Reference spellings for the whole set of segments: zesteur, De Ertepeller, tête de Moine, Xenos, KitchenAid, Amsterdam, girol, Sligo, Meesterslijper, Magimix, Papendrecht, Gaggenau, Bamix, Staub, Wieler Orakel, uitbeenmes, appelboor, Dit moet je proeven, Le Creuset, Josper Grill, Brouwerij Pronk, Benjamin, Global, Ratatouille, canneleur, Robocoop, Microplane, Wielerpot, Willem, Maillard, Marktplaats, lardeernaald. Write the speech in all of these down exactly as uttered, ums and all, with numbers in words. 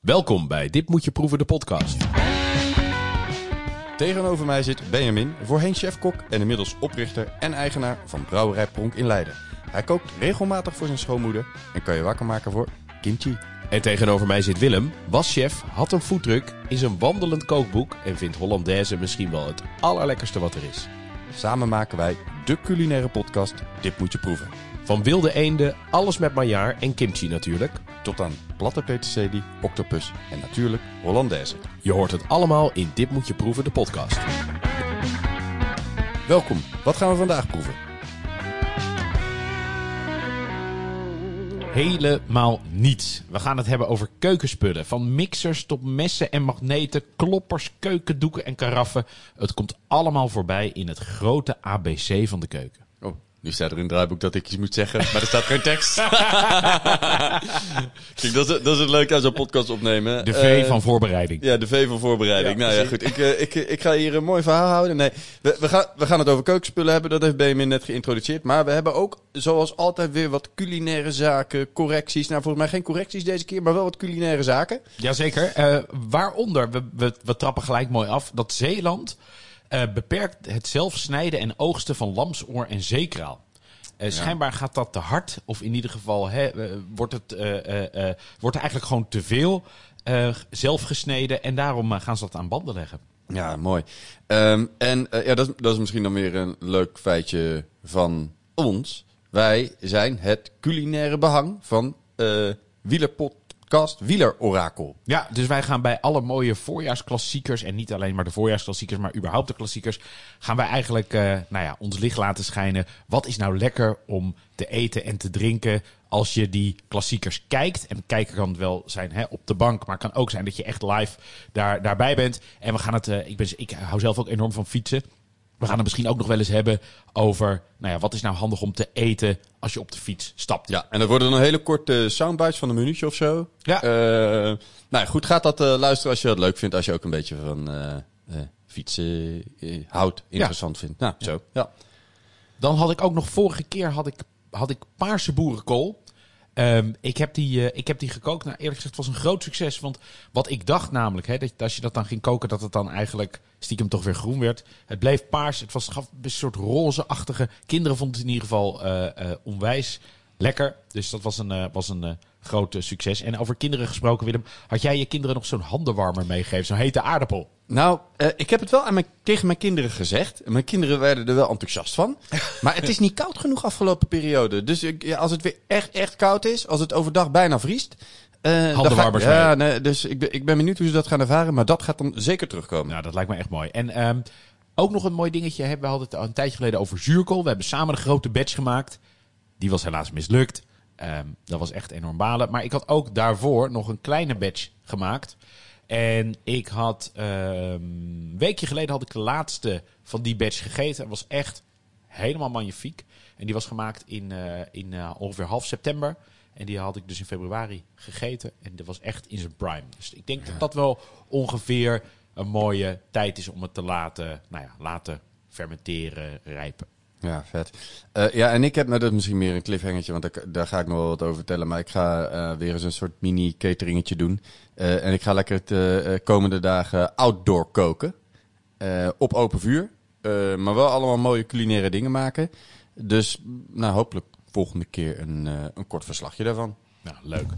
Welkom bij Dit moet je proeven, de podcast. Tegenover mij zit Benjamin, voorheen chefkok en inmiddels oprichter en eigenaar van Brouwerij Pronk in Leiden. Hij kookt regelmatig voor zijn schoonmoeder en kan je wakker maken voor kimchi. En tegenover mij zit Willem, was chef, had een foodtruck, is een wandelend kookboek en vindt Hollandaise misschien wel het allerlekkerste wat er is. Samen maken wij de culinaire podcast Dit moet je proeven. Van wilde eenden, alles met maillard en kimchi natuurlijk, tot aan platte peterselie, octopus en natuurlijk Hollandaise. Je hoort het allemaal in Dit moet je proeven, de podcast. Welkom, wat gaan we vandaag proeven? Helemaal niets. We gaan het hebben over keukenspullen. Van mixers tot messen en magneten, kloppers, keukendoeken en karaffen. Het komt allemaal voorbij in het grote A B C van de keuken. Oh, nu staat er in het draaiboek dat ik iets moet zeggen, maar er staat geen tekst. Kijk, dat is, dat is het leuke aan zo'n podcast opnemen. De V uh, van voorbereiding. Ja, de V van voorbereiding. Ja, nou ja, goed. Ik, uh, ik, ik ga hier een mooi verhaal houden. Nee, we, we, gaan, we gaan het over keukenspullen hebben. Dat heeft Benjamin net geïntroduceerd. Maar we hebben ook, zoals altijd, weer wat culinaire zaken, correcties. Nou, volgens mij geen correcties deze keer, maar wel wat culinaire zaken. Jazeker. Uh, waaronder, we, we, we trappen gelijk mooi af, dat Zeeland... Uh, beperkt het zelf snijden en oogsten van lamsoor en zeekraal. Uh, schijnbaar ja. gaat dat te hard. Of in ieder geval he, uh, wordt het uh, uh, uh, wordt er eigenlijk gewoon te veel uh, zelf gesneden. En daarom uh, gaan ze dat aan banden leggen. Ja, mooi. Um, en uh, ja, dat is, dat is misschien dan weer een leuk feitje van ons. Wij zijn het culinaire behang van uh, Wielerpot. Wieler Orakel. Ja, dus wij gaan bij alle mooie voorjaarsklassiekers... en niet alleen maar de voorjaarsklassiekers... maar überhaupt de klassiekers... gaan wij eigenlijk uh, nou ja, ons licht laten schijnen. Wat is nou lekker om te eten en te drinken... als je die klassiekers kijkt? En kijken kan wel zijn hè, op de bank... maar het kan ook zijn dat je echt live daar, daarbij bent. En we gaan het... Uh, ik, ben, ik hou zelf ook enorm van fietsen. We gaan het misschien ook nog wel eens hebben over... nou ja, wat is nou handig om te eten als je op de fiets stapt. Ja, en dat worden dan hele korte soundbites van een minuutje of zo. Ja. Uh, nou ja, goed, gaat dat uh, luisteren als je dat leuk vindt. Als je ook een beetje van uh, uh, fietsen uh, houdt, interessant ja. vindt. Nou, ja. zo. Ja. Dan had ik ook nog vorige keer had ik, had ik paarse boerenkool. Um, ik, heb die, uh, ik heb die gekookt. Nou, eerlijk gezegd, het was een groot succes. Want wat ik dacht namelijk, hè, dat als je dat dan ging koken, dat het dan eigenlijk stiekem toch weer groen werd. Het bleef paars. Het was, gaf een soort roze-achtige. Kinderen vonden het in ieder geval uh, uh, onwijs lekker. Dus dat was een, uh, was een uh, groot uh, succes. En over kinderen gesproken, Willem. Had jij je kinderen nog zo'n handenwarmer meegegeven? Zo'n hete aardappel? Nou, uh, ik heb het wel aan mijn, tegen mijn kinderen gezegd. Mijn kinderen werden er wel enthousiast van. Maar het is niet koud genoeg afgelopen periode. Dus ik, ja, als het weer echt, echt koud is, als het overdag bijna vriest... Uh, Handenwarmers ga, ja, nee, dus ik, ik ben benieuwd hoe ze dat gaan ervaren. Maar dat gaat dan zeker terugkomen. Nou, dat lijkt me echt mooi. En um, ook nog een mooi dingetje. Hè? We hadden het een tijdje geleden over zuurkool. We hebben samen een grote batch gemaakt. Die was helaas mislukt. Um, dat was echt enorm balen. Maar ik had ook daarvoor nog een kleine batch gemaakt. En ik had... Um, een weekje geleden had ik de laatste van die batch gegeten. Dat was echt helemaal magnifiek. En die was gemaakt in, uh, in uh, ongeveer half september. En die had ik dus in februari gegeten. En dat was echt in zijn prime. Dus ik denk ja. dat dat wel ongeveer een mooie tijd is om het te laten, nou ja, laten fermenteren, rijpen. Ja, vet. Uh, ja, en ik heb, nou dat is misschien meer een cliffhangertje, want daar, daar ga ik nog wel wat over vertellen. Maar ik ga uh, weer eens een soort mini-cateringetje doen. Uh, en ik ga lekker de uh, komende dagen outdoor koken. Uh, op open vuur. Uh, maar wel allemaal mooie culinaire dingen maken. Dus nou, hopelijk volgende keer een, uh, een kort verslagje daarvan. Nou, leuk.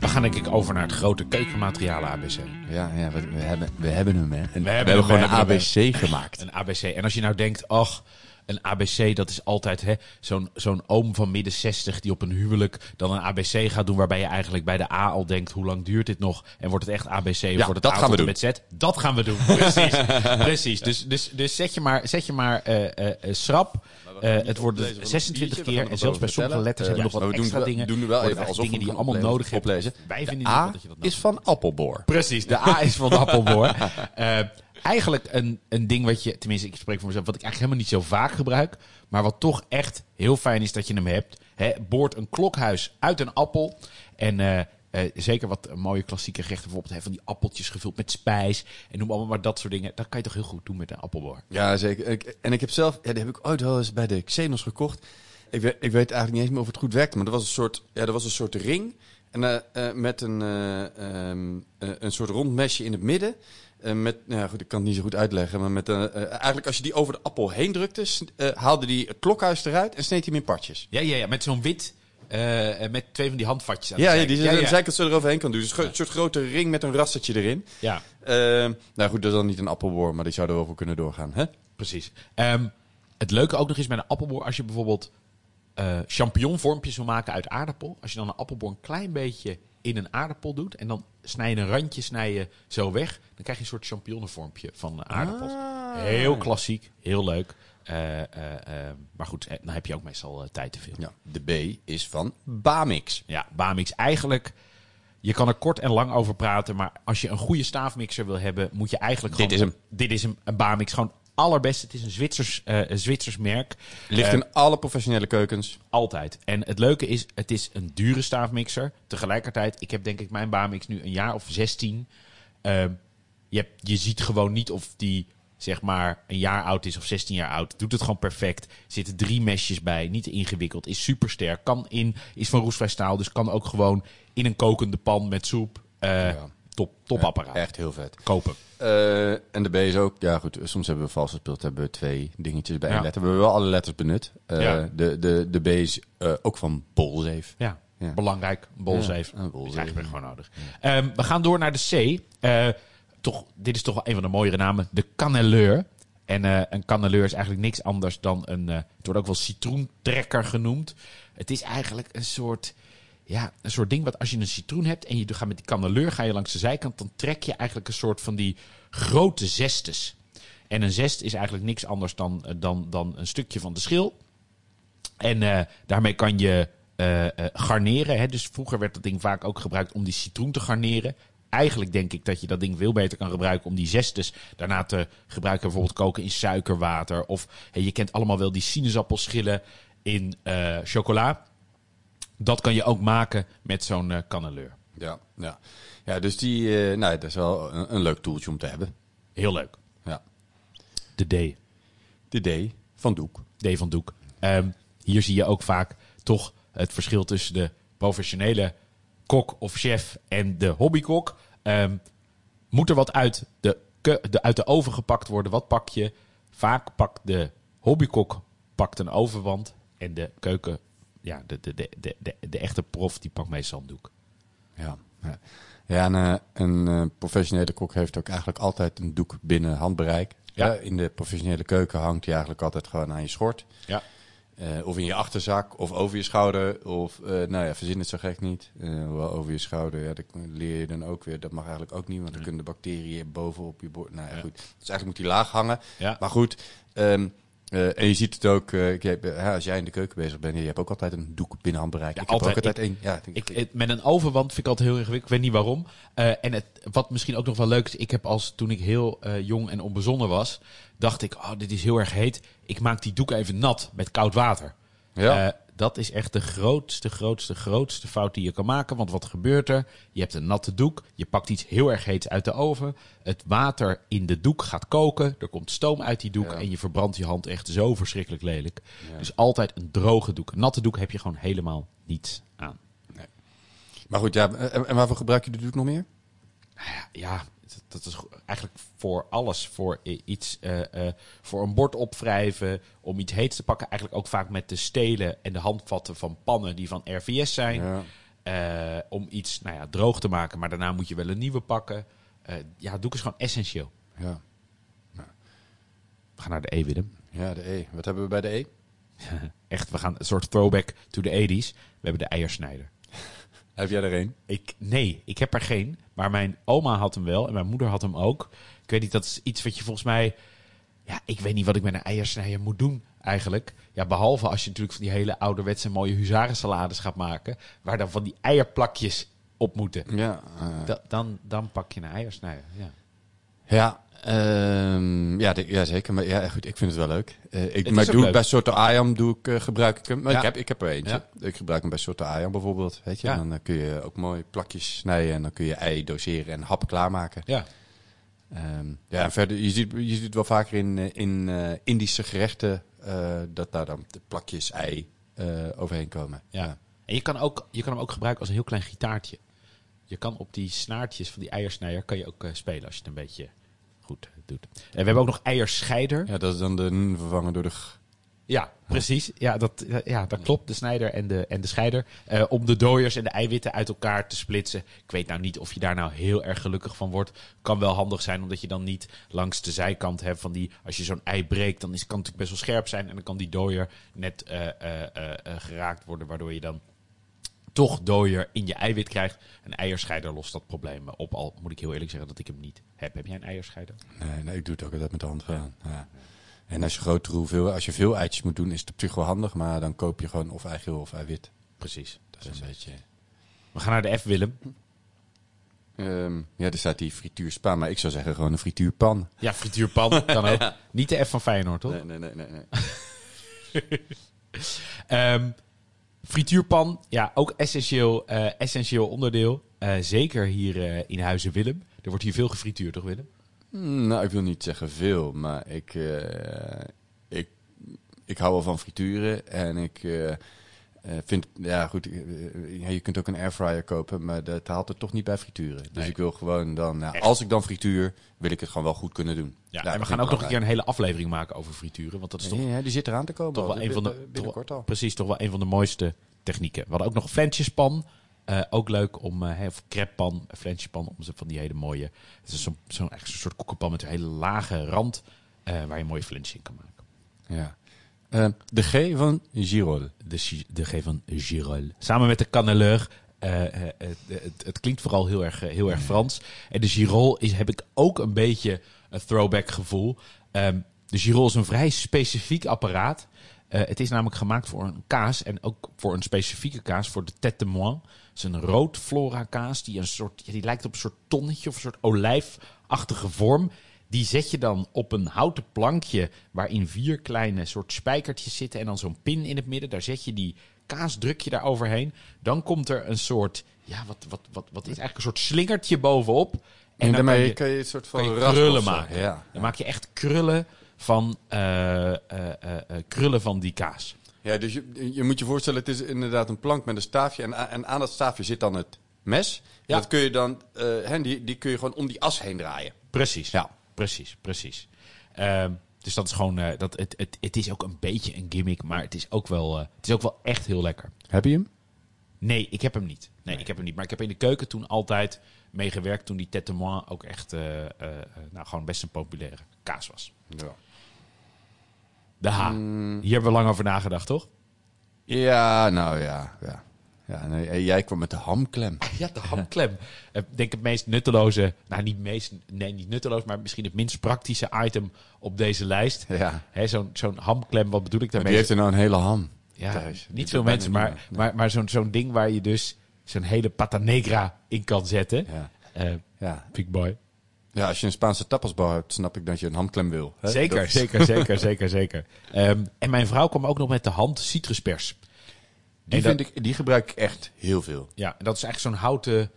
We gaan denk ik over naar het grote keukenmaterialen A B C. Ja, ja we, we, hebben, we hebben hem hè. En we hebben, we hebben hem, gewoon we een hebben A B C gemaakt. Een A B C. En als je nou denkt, ach, een A B C dat is altijd hè, zo'n, zo'n oom van midden zestig die op een huwelijk dan een A B C gaat doen. Waarbij je eigenlijk bij de A al denkt, hoe lang duurt dit nog? En wordt het echt A B C of ja, wordt het dat A gaan we doen. Met Z? Dat gaan we doen. Precies. Precies. Dus, dus, dus zet je maar, zet je maar uh, uh, schrap. Uh, het wordt zesentwintig keer en zelfs bij sommige letters hebben we nog wat extra dingen. Doen we wel even alsof dingen die je allemaal nodig hebt. Oplezen. Wij vinden niet dat je dat is van appelboor. Precies, de A is van appelboor. Uh, eigenlijk een, een ding wat je, tenminste ik spreek voor mezelf, wat ik eigenlijk helemaal niet zo vaak gebruik. Maar wat toch echt heel fijn is dat je hem hebt. He, boort een klokhuis uit een appel en... Uh, Uh, zeker wat mooie klassieke gerechten, bijvoorbeeld hè, van die appeltjes gevuld met spijs en noem allemaal maar dat soort dingen. Dat kan je toch heel goed doen met een appelboor. Ja, zeker. Ik, en ik heb zelf, ja, die heb ik ooit wel eens bij de Xenos gekocht. Ik weet, ik weet eigenlijk niet eens meer of het goed werkte, maar er was een soort, ja, er was een soort ring en, uh, uh, met een, uh, um, uh, een soort rond mesje in het midden. Uh, met, nou ja, goed, ik kan het niet zo goed uitleggen, maar met, uh, uh, eigenlijk als je die over de appel heen drukte, uh, haalde die het klokhuis eruit en sneed hij hem in partjes. Ja, ja, ja, met zo'n wit... Uh, met twee van die handvatjes aan de ja, ja, die zijn ja, ja. Zijkant zo eroverheen kan doen. Dus een ja. soort grote ring met een rastertje erin. Ja. Uh, nou goed, dat is dan niet een appelboor, maar die zou er wel voor kunnen doorgaan. Hè? Precies. Um, het leuke ook nog is met een appelboor, als je bijvoorbeeld uh, champignonvormpjes wil maken uit aardappel. Als je dan een appelboor een klein beetje in een aardappel doet en dan snij je een randje snij je zo weg, dan krijg je een soort champignonvormpje van aardappels. Ah. Heel klassiek, heel leuk. Uh, uh, uh, maar goed, dan heb je ook meestal uh, tijd te veel. Ja, de B is van Bamix. Ja, Bamix. Eigenlijk, je kan er kort en lang over praten, maar als je een goede staafmixer wil hebben, moet je eigenlijk dit gewoon... Is hem. Dit is hem. Een Bamix. Gewoon allerbest. Het is een Zwitsers, uh, een Zwitsers merk. Ligt uh, in alle professionele keukens. Altijd. En het leuke is, het is een dure staafmixer. Tegelijkertijd, ik heb denk ik mijn Bamix nu een jaar of zestien. Uh, je, hebt, je ziet gewoon niet of die... zeg maar een jaar oud is of zestien jaar oud. Doet het gewoon perfect. Zitten drie mesjes bij. Niet ingewikkeld. Is supersterk. Kan in. Is van roestvrij staal. Dus kan ook gewoon in een kokende pan met soep. Uh, ja. Top, top apparaat. Echt heel vet. Kopen. Uh, en de B is ook... Ja goed, soms hebben we vals gespeeld. Hebben we twee dingetjes bij ja. een letter. We hebben wel alle letters benut. Uh, ja. de, de, de B is uh, ook van bolzeef. Ja. ja, belangrijk. Bolzeef. Ja, bolzeef. Is eigenlijk gewoon nodig. Ja. Um, we gaan door naar de C. Uh, Toch, dit is toch wel een van de mooiere namen. De canneleur. En uh, een canneleur is eigenlijk niks anders dan een... Uh, het wordt ook wel citroentrekker genoemd. Het is eigenlijk een soort... Ja, een soort ding wat als je een citroen hebt... en je gaat met die canneleur ga je langs de zijkant... dan trek je eigenlijk een soort van die grote zestes. En een zest is eigenlijk niks anders dan, dan, dan een stukje van de schil. En uh, daarmee kan je uh, uh, garneren. Hè? Dus vroeger werd dat ding vaak ook gebruikt om die citroen te garneren... Eigenlijk denk ik dat je dat ding veel beter kan gebruiken... om die zestes daarna te gebruiken. Bijvoorbeeld koken in suikerwater. Of hey, je kent allemaal wel die sinaasappelschillen in uh, chocola. Dat kan je ook maken met zo'n uh, canneleur. Ja, ja. ja, dus die, uh, nou, dat is wel een, een leuk toeltje om te hebben. Heel leuk. Ja. De D. De D van Doek. D van Doek. Um, hier zie je ook vaak toch het verschil tussen de professionele... kok of chef en de hobbykok. Um, moet er wat uit de, ke- de, uit de oven gepakt worden? Wat pak je? Vaak pakt de hobbykok pakt een ovenwand. En de keuken, ja, de, de, de, de, de, de echte prof, die pakt meestal een doek. Ja, ja. ja en, een, een professionele kok heeft ook eigenlijk altijd een doek binnen handbereik. Ja. Ja, in de professionele keuken hangt die eigenlijk altijd gewoon aan je schort. Ja. Uh, of in je achterzak, of over je schouder, of uh, nou ja, verzin het zo gek niet. Uh, wel over je schouder, ja, dat leer je dan ook weer. Dat mag eigenlijk ook niet, want dan ja. kunnen de bacteriën bovenop je bord. Nou ja, ja. goed. Dus eigenlijk moet die laag hangen. Ja. Maar goed, um, uh, en je ziet het ook, uh, ik, uh, als jij in de keuken bezig bent, je hebt ook altijd een doek binnen handbereik. Ja, ik altijd, heb ook altijd één. Ja, ik, ik, met een ovenwand vind ik altijd heel ingewikkeld, ik weet niet waarom. Uh, en het, wat misschien ook nog wel leuk is, ik heb als toen ik heel uh, jong en onbezonnen was, dacht ik, oh, dit is heel erg heet. Ik maak die doek even nat met koud water. Ja. Uh, dat is echt de grootste, grootste, grootste fout die je kan maken. Want wat gebeurt er? Je hebt een natte doek. Je pakt iets heel erg heets uit de oven. Het water in de doek gaat koken. Er komt stoom uit die doek. Ja. En je verbrandt je hand echt zo verschrikkelijk lelijk. Ja. Dus altijd een droge doek. Een natte doek heb je gewoon helemaal niets aan. Nee. Maar goed, ja. En waarvoor gebruik je de doek nog meer? Ja... Dat is eigenlijk voor alles, voor iets, uh, uh, voor een bord opwrijven, om iets heets te pakken. Eigenlijk ook vaak met de stelen en de handvatten van pannen die van R V S zijn. Ja. Uh, om iets nou ja, droog te maken, maar daarna moet je wel een nieuwe pakken. Uh, ja, doek is gewoon essentieel. Ja. Ja. We gaan naar de E, Willem. Ja, de E. Wat hebben we bij de E? Echt, we gaan een soort throwback to the eighties. We hebben de eiersnijder. Heb jij er een? Ik, nee, ik heb er geen. Maar mijn oma had hem wel en mijn moeder had hem ook. Ik weet niet, dat is iets wat je volgens mij... Ja, ik weet niet wat ik met een eiersnijder moet doen eigenlijk. Ja, behalve als je natuurlijk van die hele ouderwetse mooie huzarensalades gaat maken... waar dan van die eierplakjes op moeten. Ja, uh... da- dan, dan pak je een eiersnijder, ja. Ja, Um, ja, de, ja, zeker. Maar ja, goed, ik vind het wel leuk. Uh, ik, het maar ik doe leuk. Bij Soorten Ayam doe ik, uh, gebruik ik hem. Maar ja. ik, heb, ik heb er eentje. Ja. Ik gebruik hem bij Soorten Ayam bijvoorbeeld. Weet je? Ja. En dan kun je ook mooi plakjes snijden. En dan kun je ei doseren en hap klaarmaken. Ja. Um, ja, en verder, je ziet, je ziet wel vaker in, in uh, Indische gerechten uh, dat daar dan de plakjes ei uh, overheen komen. Ja. Ja. En je kan, ook, je kan hem ook gebruiken als een heel klein gitaartje. Je kan op die snaartjes van die eiersnijer kan je ook uh, spelen als je het een beetje goed doet. En we hebben ook nog eierscheider. Ja, dat is dan de n vervangen door de g. Ja, precies. Ja, dat, ja, dat klopt. De snijder en de, en de scheider. Uh, om de dooiers en de eiwitten uit elkaar te splitsen. Ik weet nou niet of je daar nou heel erg gelukkig van wordt. Kan wel handig zijn, omdat je dan niet langs de zijkant hebt van die... Als je zo'n ei breekt, dan is, kan het natuurlijk best wel scherp zijn. En dan kan die dooier net uh, uh, uh, geraakt worden, waardoor je dan... toch dooier in je eiwit krijgt. Een eierscheider lost dat probleem op. Al moet ik heel eerlijk zeggen dat ik hem niet heb. Heb jij een eierscheider? Nee, nee, ik doe het ook altijd met de hand gaan. Ja. Ja. En als je grotere hoeveelheid, als je veel eitjes moet doen, is het op zich wel handig. Maar dan koop je gewoon of eigeel of eiwit. Precies. Dat is Precies. een beetje... We gaan naar de F, Willem. Um, ja, er staat die frituurspa, maar ik zou zeggen gewoon een frituurpan. Ja, frituurpan kan ook. Ja. Niet de F van Feyenoord, toch? Nee, nee, nee. nee, nee. um, Frituurpan, ja, ook essentieel, uh, essentieel onderdeel. Uh, zeker hier uh, in Huizen Willem. Er wordt hier veel gefrituurd, toch Willem? Mm, nou, ik wil niet zeggen veel, maar ik, uh, ik, ik hou wel van frituren. En ik uh, vind, ja goed, uh, je kunt ook een airfryer kopen, maar dat haalt het toch niet bij frituren. Dus nee. ik wil gewoon dan, nou, als ik dan frituur, wil ik het gewoon wel goed kunnen doen. Ja, nou, en we gaan ook nog een keer een hele aflevering maken over frituren. Want dat is toch, ja, die zit eraan te komen. Toch wel een van de, binnenkort al. Precies, toch wel een van de mooiste technieken. We hadden ook nog een flensjespan. Uh, ook leuk om, uh, hey, of crêpepan, flensjespan, om ze van die hele mooie... Het is zo'n, zo'n, eigenlijk zo'n soort koekenpan met een hele lage rand, uh, waar je mooie flensjes in kan maken. Ja. Uh, de G van Girol. De, de G van Girol. Samen met de canneleur. Uh, uh, uh, het, het klinkt vooral heel erg, uh, heel erg Frans. En de Girol is, heb ik ook een beetje... een throwback gevoel. Um, de Girol is een vrij specifiek apparaat. Uh, het is namelijk gemaakt voor een kaas. En ook voor een specifieke kaas. Voor de tête de Moine. Het is een rood flora kaas. Die, een soort, ja, die lijkt op een soort tonnetje. Of een soort olijfachtige vorm. Die zet je dan op een houten plankje. Waarin vier kleine soort spijkertjes zitten. En dan zo'n pin in het midden. Daar zet je die kaas. Druk je daar overheen. Dan komt er een soort... Ja, wat, wat, wat, wat is eigenlijk een soort slingertje bovenop. En, en daarmee kan je, kan je een soort van krullen maken. Ja, ja. Dan maak je echt krullen van, uh, uh, uh, krullen van die kaas. Ja, dus je, je moet je voorstellen, het is inderdaad een plank met een staafje. En, en aan dat staafje zit dan het mes. Ja. Dat kun je dan, uh, he, die, die kun je gewoon om die as heen draaien. Precies, ja. precies, precies. Uh, dus dat is gewoon, uh, dat, het, het, het is ook een beetje een gimmick, maar het is ook wel, uh, het is ook wel echt heel lekker. Heb je hem? Nee, ik heb hem niet. Nee, nee, ik heb hem niet. Maar ik heb in de keuken toen altijd meegewerkt toen die tête de Moine ook echt uh, uh, nou, gewoon best een populaire kaas was. Ja. De H. Mm. Hier hebben we lang over nagedacht, toch? Ja, nou ja. ja. ja nee, jij kwam met de hamklem. Ja, de hamklem. Ik denk het meest nutteloze, nou niet meest, nee niet nutteloos, maar misschien het minst praktische item op deze lijst. Ja. Hè, zo'n, zo'n hamklem, wat bedoel ik daarmee? Die heeft er nou een hele ham. Ja, thuis. Niet veel mensen, maar, nee. maar, maar zo'n, zo'n ding waar je dus zo'n hele pata negra in kan zetten. Ja. Uh, ja. Big boy. Ja, als je een Spaanse tapasbar hebt, snap ik dat je een handklem wil. Hè? Zeker, dat... zeker, zeker, zeker, zeker, zeker. Um, en mijn vrouw kwam ook nog met de hand citruspers. Die, dat... vind ik, die gebruik ik echt heel veel. Ja, en dat is eigenlijk zo'n houten...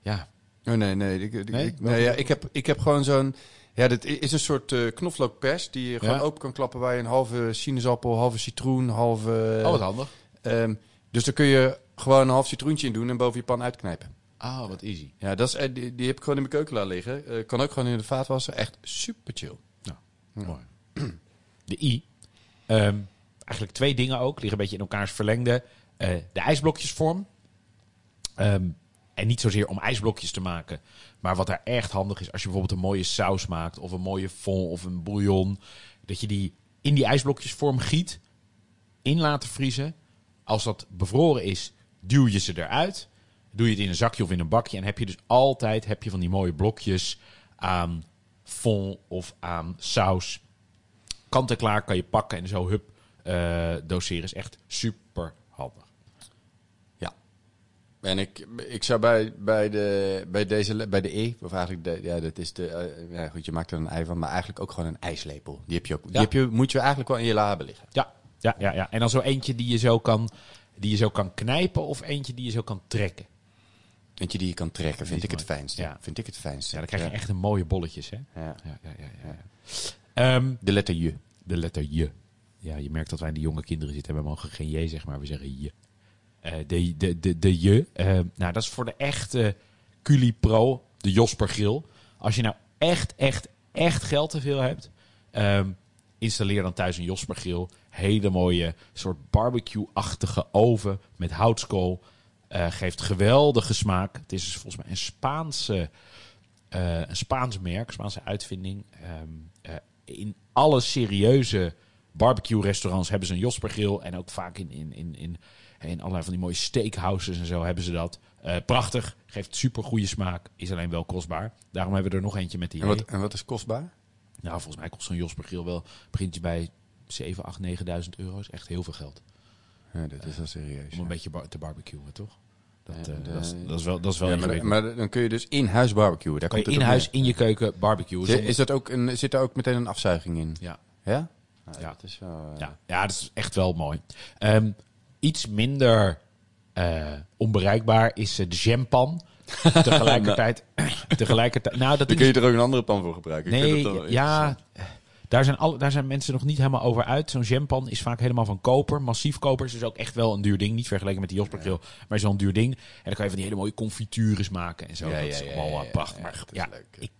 Ja. Oh, nee, nee. Ik, ik, nee? Ik, nee ja, ik, heb, ik heb gewoon zo'n... Ja, dit is een soort uh, knoflookpers die je gewoon ja. open kan klappen, waar je een halve sinaasappel, halve citroen, halve... Uh, oh, wat handig. Um, dus dan kun je gewoon een half citroentje in doen en boven je pan uitknijpen. Ah, oh, wat easy. Ja, dat is, die, die heb ik gewoon in mijn keuken laten liggen. Uh, kan ook gewoon in de vaat wassen. Echt super chill. Nou, ja. Mooi. De I. Um, eigenlijk twee dingen ook. Liggen een beetje in elkaars verlengde. Uh, de ijsblokjesvorm. Um, en niet zozeer om ijsblokjes te maken. Maar wat daar echt handig is, als je bijvoorbeeld een mooie saus maakt, of een mooie fond, of een bouillon, dat je die in die ijsblokjesvorm giet, in laten vriezen. Als dat bevroren is, duw je ze eruit. Doe je het in een zakje of in een bakje. En heb je dus altijd heb je van die mooie blokjes aan fond of aan saus. Kant en klaar kan je pakken en zo hup uh, doseren. Is echt super handig. Ja. En ik, ik zou bij, bij, de, bij, deze, bij de E, of eigenlijk, de, ja, dat is de, uh, ja, goed, je maakt er een ei van, maar eigenlijk ook gewoon een ijslepel. Die, heb je ook, die ja. heb je, moet je eigenlijk wel in je la hebben liggen. Ja. Ja, ja, ja, en dan zo eentje die je zo, kan, die je zo kan knijpen of eentje die je zo kan trekken? Eentje die je kan trekken, vind ik het fijnste. Ja. Vind ik het fijnste. Ja, dan krijg je ja. echt een mooie bolletjes, hè? Ja. Ja, ja, ja, ja, ja. Um, de letter J. De letter J. Ja, je merkt dat wij in de jonge kinderen zitten. We mogen geen J zeggen, maar we zeggen J. Uh, de, de, de, de J. Uh, nou, dat is voor de echte Culi Pro, de Josper Grill. Als je nou echt, echt, echt geld te veel hebt, um, installeer dan thuis een Josper Grill. Hele mooie soort barbecue-achtige oven met houtskool. Uh, geeft geweldige smaak. Het is dus volgens mij een Spaanse, uh, een Spaans merk, Spaanse uitvinding. Um, uh, in alle serieuze barbecue-restaurants hebben ze een Josper Grill. En ook vaak in, in, in, in, in allerlei van die mooie steakhouses en zo hebben ze dat. Uh, prachtig, geeft super goede smaak. Is alleen wel kostbaar. Daarom hebben we er nog eentje met die. En wat, en wat is kostbaar? Nou, volgens mij kost zo'n Josper Grill wel. Begint je bij zeven, acht, negenduizend euro. Is echt heel veel geld. Ja, dat is wel serieus. Uh, om een ja. beetje bar- te barbecuen, toch? Dat, uh, uh, dat, is, dat is wel, dat is wel ja, maar, maar dan kun je dus in huis barbecuen. Daar kun je komt in huis, mee. In je keuken barbecuen. Zit, is dat ook een, zit daar ook meteen een afzuiging in? Ja. Ja? Nou, ja. Dat is wel, uh... ja. Ja, dat is echt wel mooi. Um, iets minder uh, onbereikbaar is de jampan. Tegelijkertijd... tegelijkertijd nou, dat dan kun je er ook een andere pan voor gebruiken. Nee, ik vind dat ja... Daar zijn, al, daar zijn mensen nog niet helemaal over uit. Zo'n jampan is vaak helemaal van koper. Massief koper is dus ook echt wel een duur ding. Niet vergeleken met die Josper Grill, maar zo'n duur ding. En dan kan je van die hele mooie confitures maken en zo. Ja, dat ja, is allemaal ja, ja, prachtig. Ja, maar ja, ja, leuk. Ik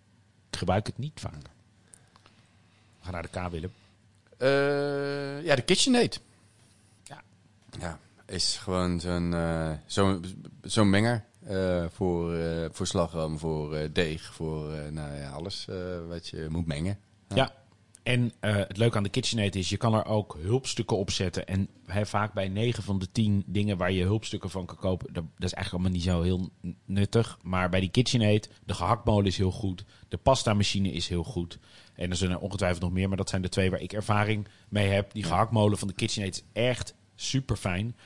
gebruik het niet vaak. We gaan naar de K, Willem. Uh, ja, de KitchenAid. Ja. Ja, is gewoon zo'n, uh, zo'n, zo'n menger. Uh, voor, uh, voor slagroom, voor uh, deeg, voor uh, nou ja, alles uh, wat je moet mengen. Ja. ja. En uh, het leuke aan de KitchenAid is, je kan er ook hulpstukken op zetten. En he, vaak bij negen van de tien dingen waar je hulpstukken van kan kopen, dat, dat is eigenlijk allemaal niet zo heel nuttig. Maar bij die KitchenAid, de gehaktmolen is heel goed. De pastamachine is heel goed. En er zijn er ongetwijfeld nog meer, maar dat zijn de twee waar ik ervaring mee heb. Die gehaktmolen van de KitchenAid is echt super fijn.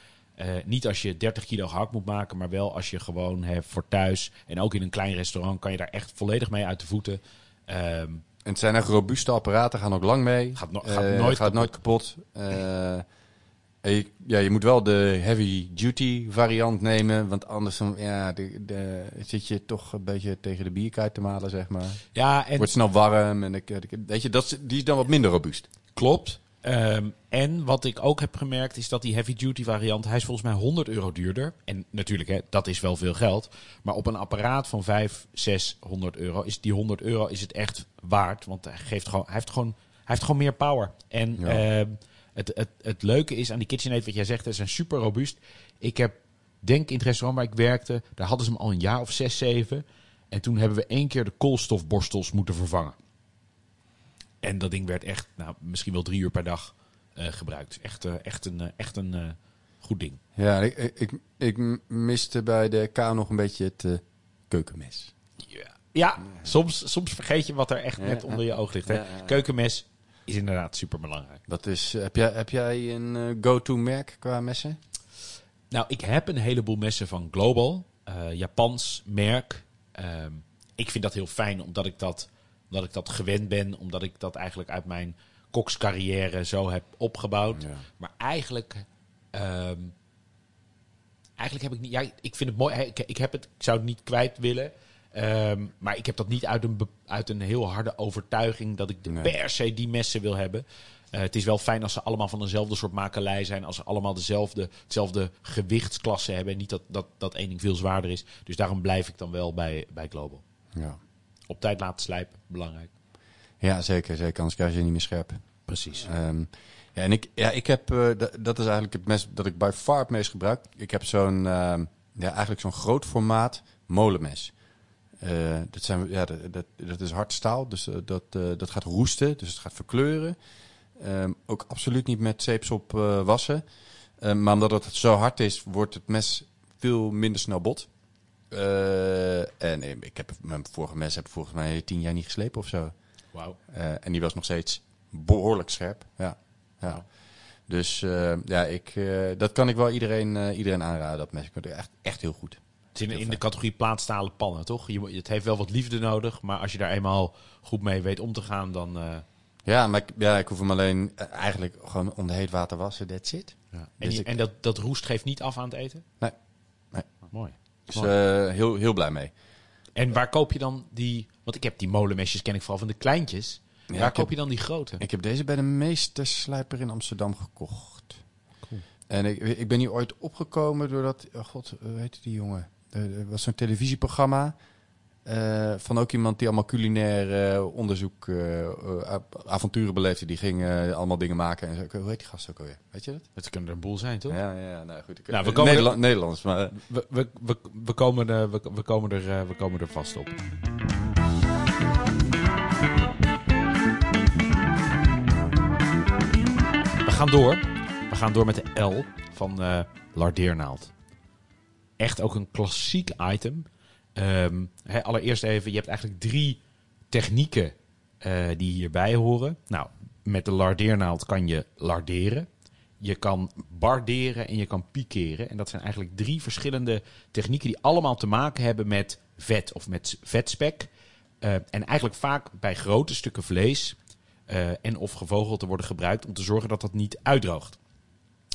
Uh, niet als je dertig kilo gehakt moet maken, maar wel als je gewoon he, voor thuis en ook in een klein restaurant kan je daar echt volledig mee uit de voeten. Uh, En het zijn echt robuuste apparaten, gaan ook lang mee. Gaat, no- gaat, nooit, uh, gaat kapot. nooit kapot. Uh, je, ja, je moet wel de heavy-duty variant nemen. Want anders ja, de, de, zit je toch een beetje tegen de bierkuit te malen, zeg maar. Ja, en wordt snel warm. En ik, weet je, dat, die is dan wat minder robuust. Klopt. Um, en wat ik ook heb gemerkt is dat die heavy-duty variant, hij is volgens mij honderd euro duurder. En natuurlijk, hè, dat is wel veel geld. Maar op een apparaat van vijfhonderd, zeshonderd euro, is die honderd euro is het echt waard. Want hij, geeft gewoon, hij, heeft, gewoon, hij heeft gewoon meer power. En ja. um, het, het, het leuke is aan die KitchenAid, wat jij zegt, ze zijn super robuust. Ik heb, denk in het restaurant waar ik werkte, daar hadden ze hem al een jaar of zes, zeven. En toen hebben we één keer de koolstofborstels moeten vervangen. En dat ding werd echt, nou, misschien wel drie uur per dag uh, gebruikt. Echt, uh, echt een, uh, echt een uh, goed ding. Ja, ik, ik, ik miste bij de K nog een beetje het uh, keukenmes. Yeah. Ja, ja. Soms, soms vergeet je wat er echt ja, net onder ja. je oog ligt. Hè? Ja, ja, ja. Keukenmes is inderdaad superbelangrijk. Dat is, heb jij, heb jij een uh, go-to merk qua messen? Nou, ik heb een heleboel messen van Global. Uh, Japans merk. Uh, ik vind dat heel fijn, omdat ik dat... Omdat ik dat gewend ben, omdat ik dat eigenlijk uit mijn kokscarrière zo heb opgebouwd. Ja. Maar eigenlijk, um, eigenlijk heb ik niet. Ja, ik vind het mooi. Ik, ik, heb het, ik zou het niet kwijt willen. Um, maar ik heb dat niet uit een, uit een heel harde overtuiging dat ik de, nee. per se die messen wil hebben. Uh, het is wel fijn als ze allemaal van dezelfde soort makelij zijn. Als ze allemaal dezelfde, dezelfde gewichtsklasse hebben. En niet dat, dat, dat één ding veel zwaarder is. Dus daarom blijf ik dan wel bij, bij Global. Ja. Op tijd laten slijpen, belangrijk. Ja, zeker, zeker. Anders krijg je niet meer scherp. Precies. Um, ja, en ik, ja, ik heb, uh, d- dat is eigenlijk het mes dat ik by far het meest gebruik. Ik heb zo'n, uh, ja, eigenlijk zo'n groot formaat molenmes. Uh, dat, zijn, ja, dat, dat, dat is hard staal, dus uh, dat, uh, dat gaat roesten, dus het gaat verkleuren. Um, ook absoluut niet met zeepsop uh, wassen. Uh, maar omdat het zo hard is, wordt het mes veel minder snel bot. Uh, en ik heb mijn vorige mes heb volgens mij tien jaar niet geslepen of zo. Wauw. Uh, en die was nog steeds behoorlijk scherp. Ja. ja. Wow. Dus uh, ja, ik, uh, dat kan ik wel iedereen, uh, iedereen aanraden. Dat mes. Ik vind het echt, echt heel goed. Het is in, in de categorie plaatstalen pannen, toch? Je, het heeft wel wat liefde nodig, maar als je daar eenmaal goed mee weet om te gaan, dan... Uh... Ja, maar ik, ja, ik hoef hem alleen uh, eigenlijk gewoon onder heet water wassen, that's it. Ja. En, dus je, ik, en dat, dat roest geeft niet af aan het eten? Nee. nee. Oh, mooi. Dus uh, heel, heel blij mee. En waar koop je dan die... Want ik heb die molenmesjes, ken ik vooral van de kleintjes. Ja, waar koop heb, je dan die grote? Ik heb deze bij de Meesterslijper in Amsterdam gekocht. Cool. En ik, ik ben hier ooit opgekomen doordat... Oh god, hoe heette die jongen? Er was zo'n televisieprogramma uh, van ook iemand die allemaal culinair uh, onderzoek, uh, avonturen beleefde. Die ging uh, allemaal dingen maken. En zo. Hoe heet die gast ook alweer? Weet je dat? Het kunnen er een boel zijn, toch? Ja, ja, nou goed. Ik, nou, we komen Nederland, er, Nederlands, maar... We, we, we, we, komen, uh, we, we, komen er, uh, we komen er vast op. We gaan door. We gaan door met de L van uh, lardeernaald. Echt ook een klassiek item. Um, he, allereerst even, je hebt eigenlijk drie technieken uh, die hierbij horen. Nou, met de lardeernaald kan je larderen. Je kan barderen en je kan pikeren. En dat zijn eigenlijk drie verschillende technieken die allemaal te maken hebben met vet of met vetspek. Uh, en eigenlijk vaak bij grote stukken vlees uh, en of gevogelte worden gebruikt om te zorgen dat dat niet uitdroogt.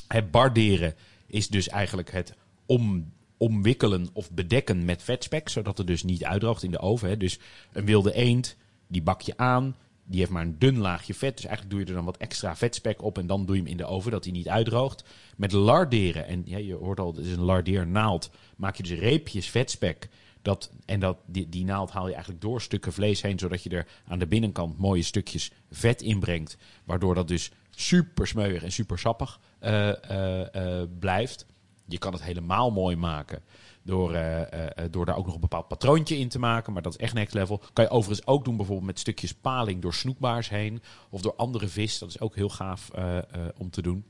Het barderen is dus eigenlijk het om... omwikkelen of bedekken met vetspek, zodat het dus niet uitdroogt in de oven. Hè. Dus een wilde eend, die bak je aan, die heeft maar een dun laagje vet. Dus eigenlijk doe je er dan wat extra vetspek op en dan doe je hem in de oven, dat hij niet uitdroogt. Met larderen, en ja, je hoort al, het is een lardeernaald, maak je dus reepjes vetspek. Dat, en dat, die, die naald haal je eigenlijk door stukken vlees heen, zodat je er aan de binnenkant mooie stukjes vet in brengt. Waardoor dat dus super smeuig en super sappig uh, uh, uh, blijft. Je kan het helemaal mooi maken door, uh, uh, door daar ook nog een bepaald patroontje in te maken. Maar dat is echt next level. Kan je overigens ook doen bijvoorbeeld met stukjes paling door snoekbaars heen. Of door andere vis. Dat is ook heel gaaf uh, uh, om te doen.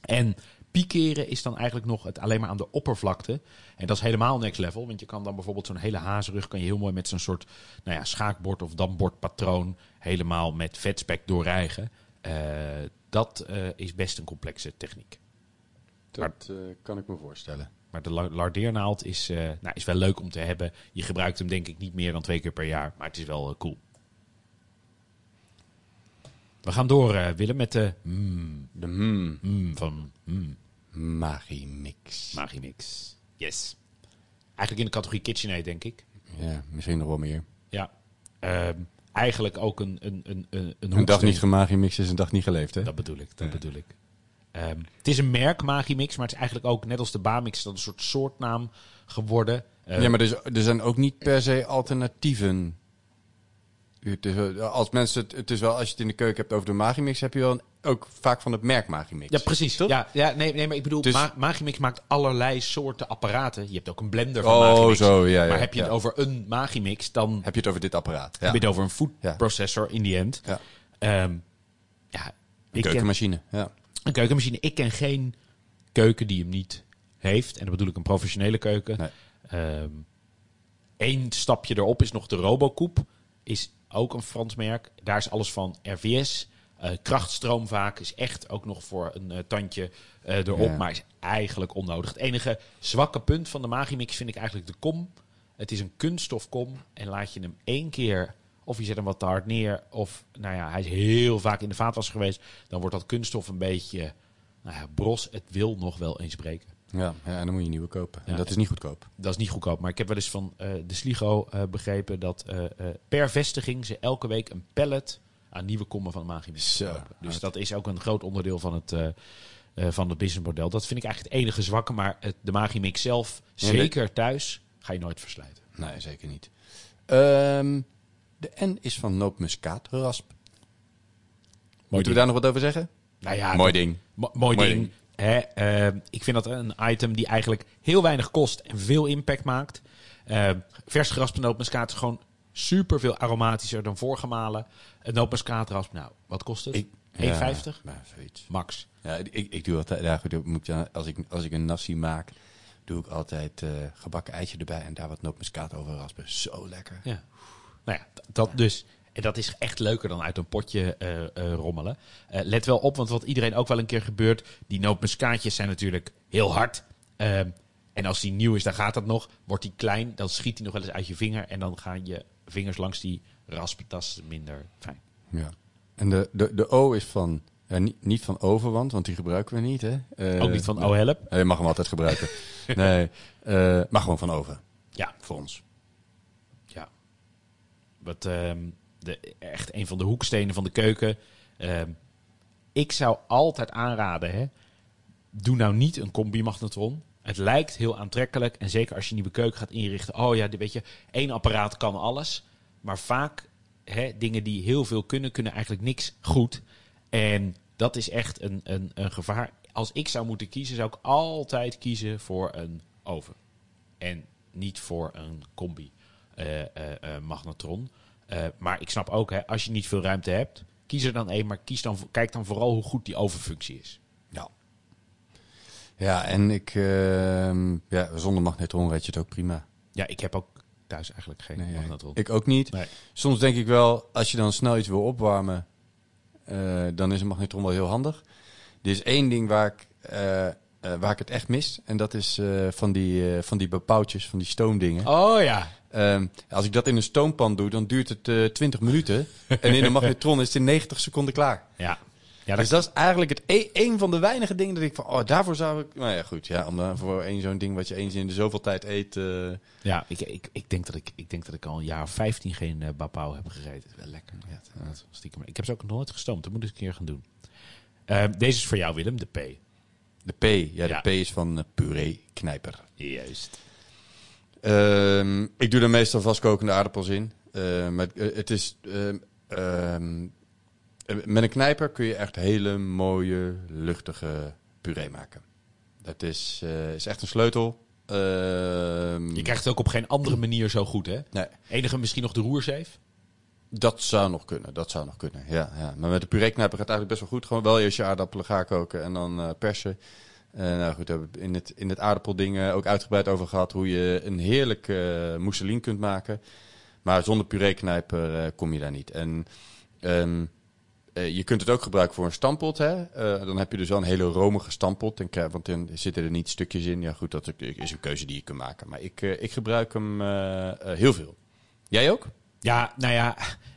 En pikeren is dan eigenlijk nog het alleen maar aan de oppervlakte. En dat is helemaal next level. Want je kan dan bijvoorbeeld zo'n hele hazerug kan je heel mooi met zo'n soort nou ja, schaakbord of dambordpatroon helemaal met vetspek doorrijgen. Uh, dat uh, is best een complexe techniek. Dat uh, kan ik me voorstellen. Maar de lardeernaald is, uh, nou, is wel leuk om te hebben. Je gebruikt hem denk ik niet meer dan twee keer per jaar. Maar het is wel uh, cool. We gaan door, uh, Willem, met de... Mm, de mm, mm van... Mm. Magimix. Magimix. Yes. Eigenlijk in de categorie KitchenAid, denk ik. Ja, misschien nog wel meer. Ja. Uh, eigenlijk ook een... Een, een, een, een, een dag niet gemagimix is een dag niet geleefd, hè? Dat bedoel ik, dat ja. bedoel ik. Um, het is een merk, Magimix, maar het is eigenlijk ook, net als de Bamix, dat een soort soortnaam geworden. Uh, ja, maar dus, er zijn ook niet per se alternatieven. Het is, als mensen, het is wel, als je het in de keuken hebt over de Magimix, heb je wel een, ook vaak van het merk Magimix. Ja, precies. Toch? Ja, ja, nee, nee, maar ik bedoel, dus, Ma- Magimix maakt allerlei soorten apparaten. Je hebt ook een blender van oh, Magimix. Zo, ja, ja, maar heb je ja. het over een Magimix, dan... Heb je het over dit apparaat. Ja. Heb je het over een food ja. processor in die end. Ja. Um, ja, een keukenmachine, ken, ja. Een keukenmachine. Ik ken geen keuken die hem niet heeft. En dat bedoel ik een professionele keuken. Nee. Um, Eén stapje erop is nog de Robocoop. Is ook een Frans merk. Daar is alles van R V S. Uh, krachtstroom vaak. Is echt ook nog voor een uh, tandje uh, erop. Ja. Maar is eigenlijk onnodig. Het enige zwakke punt van de Magimix vind ik eigenlijk de kom. Het is een kunststofkom. En laat je hem één keer... Of je zet hem wat te hard neer. Of nou ja, hij is heel vaak in de vaatwas geweest. Dan wordt dat kunststof een beetje nou ja, bros. Het wil nog wel eens breken. Ja, ja en dan moet je nieuwe kopen. Ja, en dat is niet goedkoop. Dat is niet goedkoop. Maar ik heb wel eens van uh, de Sligo uh, begrepen dat uh, uh, per vestiging ze elke week een pallet aan nieuwe kommen van de Magimix kopen. Dus uit. Dat is ook een groot onderdeel van het, uh, uh, van het businessmodel. Dat vind ik eigenlijk het enige zwakke. Maar het, de Magimix zelf, nee, zeker nee. thuis, ga je nooit verslijten. Nee, zeker niet. Um, De N is van nootmuskaatrasp. Moeten we daar nog wat over zeggen? Nou ja, mooi ding. Mo- mooi, mooi ding. ding. Hè, uh, ik vind dat een item die eigenlijk heel weinig kost en veel impact maakt. Uh, vers geraspte nootmuskaat is gewoon super veel aromatischer dan voorgemalen. Een nootmuskaatrasp, nou, wat kost het? Ik, één vijftig? Ja, maar zoiets. Max. Ja, ik, ik doe altijd, ja, goed, moet, als, ik, als ik een nasi maak, doe ik altijd uh, gebakken eitje erbij en daar wat nootmuskaat over raspen. Zo lekker. Ja. Nou ja, dat dus. En dat is echt leuker dan uit een potje uh, uh, rommelen. Uh, let wel op, want wat iedereen ook wel een keer gebeurt... die nootmuskaatjes zijn natuurlijk heel hard. Uh, En als die nieuw is, dan gaat dat nog. Wordt die klein, dan schiet die nog wel eens uit je vinger. En dan gaan je vingers langs die raspen. Dat is minder fijn. Ja. En de, de, de O is van... Ja, niet, niet van overwand, want die gebruiken we niet. Hè? Uh, Ook niet van oh help. Je mag hem altijd gebruiken. Nee, uh, maar gewoon van over. Ja, voor ons. Ja. Wat, um, de, echt een van de hoekstenen van de keuken. Um, ik zou altijd aanraden, hè? Doe nou niet een combi-magnetron. Het lijkt heel aantrekkelijk. En zeker als je een nieuwe keuken gaat inrichten. Oh ja, weet je, één apparaat kan alles. Maar vaak, hè, dingen die heel veel kunnen, kunnen eigenlijk niks goed. En dat is echt een, een, een gevaar. Als ik zou moeten kiezen, zou ik altijd kiezen voor een oven. En niet voor een combi uh, uh, uh, magnetron. Uh, maar ik snap ook, hè, als je niet veel ruimte hebt, kies er dan één. Maar kies dan, kijk dan vooral hoe goed die ovenfunctie is. Ja, ja en ik, uh, ja, zonder magnetron red je het ook prima. Ja, ik heb ook thuis eigenlijk geen nee, magnetron. Ik ook niet. Nee. Soms denk ik wel, als je dan snel iets wil opwarmen... Uh, dan is een magnetron wel heel handig. Er is één ding waar ik, uh, uh, waar ik het echt mis. En dat is uh, van die, uh, van die bepauwtjes, van die stoomdingen. Oh ja. Uh, als ik dat in een stoompan doe, dan duurt het uh, twintig minuten. En in een magnetron is het in negentig seconden klaar. Ja. Ja, dat... Dus dat is eigenlijk het e- een van de weinige dingen dat ik van... Oh, daarvoor zou ik... Nou ja, goed. Ja, om dan voor één zo'n ding wat je eens in de zoveel tijd eet... Uh... Ja, ik, ik, ik, denk dat ik, ik denk dat ik al een jaar of vijftien geen uh, bapau heb gegeten. Dat is wel lekker. Ja, dat, dat stiekem. Ik heb ze ook nog nooit gestoomd. Dat moet ik een keer gaan doen. Uh, deze is voor jou, Willem. De P. De P. Ja, de ja. P is van uh, puree knijper. Juist. Uh, ik doe er meestal vastkokende aardappels in. Uh, maar uh, het is... Uh, uh, Met een knijper kun je echt hele mooie, luchtige puree maken. Dat is, uh, is echt een sleutel. Uh, je krijgt het ook op geen andere manier zo goed, hè? Nee. Enige misschien nog de roerzeef? Dat zou nog kunnen, dat zou nog kunnen, ja. ja. Maar met de pureeknijper gaat het eigenlijk best wel goed. Gewoon wel eerst je aardappelen gaar koken en dan uh, persen. Uh, nou goed, daar hebben we in het, in het aardappelding uh, ook uitgebreid over gehad... hoe je een heerlijke uh, mousseline kunt maken. Maar zonder pureeknijper uh, kom je daar niet. En... Um, Je kunt het ook gebruiken voor een stamppot. Hè? Uh, dan heb je dus wel een hele romige stamppot. En, want dan zitten er niet stukjes in. Ja, goed, dat is een keuze die je kunt maken. Maar ik, uh, ik gebruik hem uh, uh, heel veel. Jij ook? Ja, nou ja.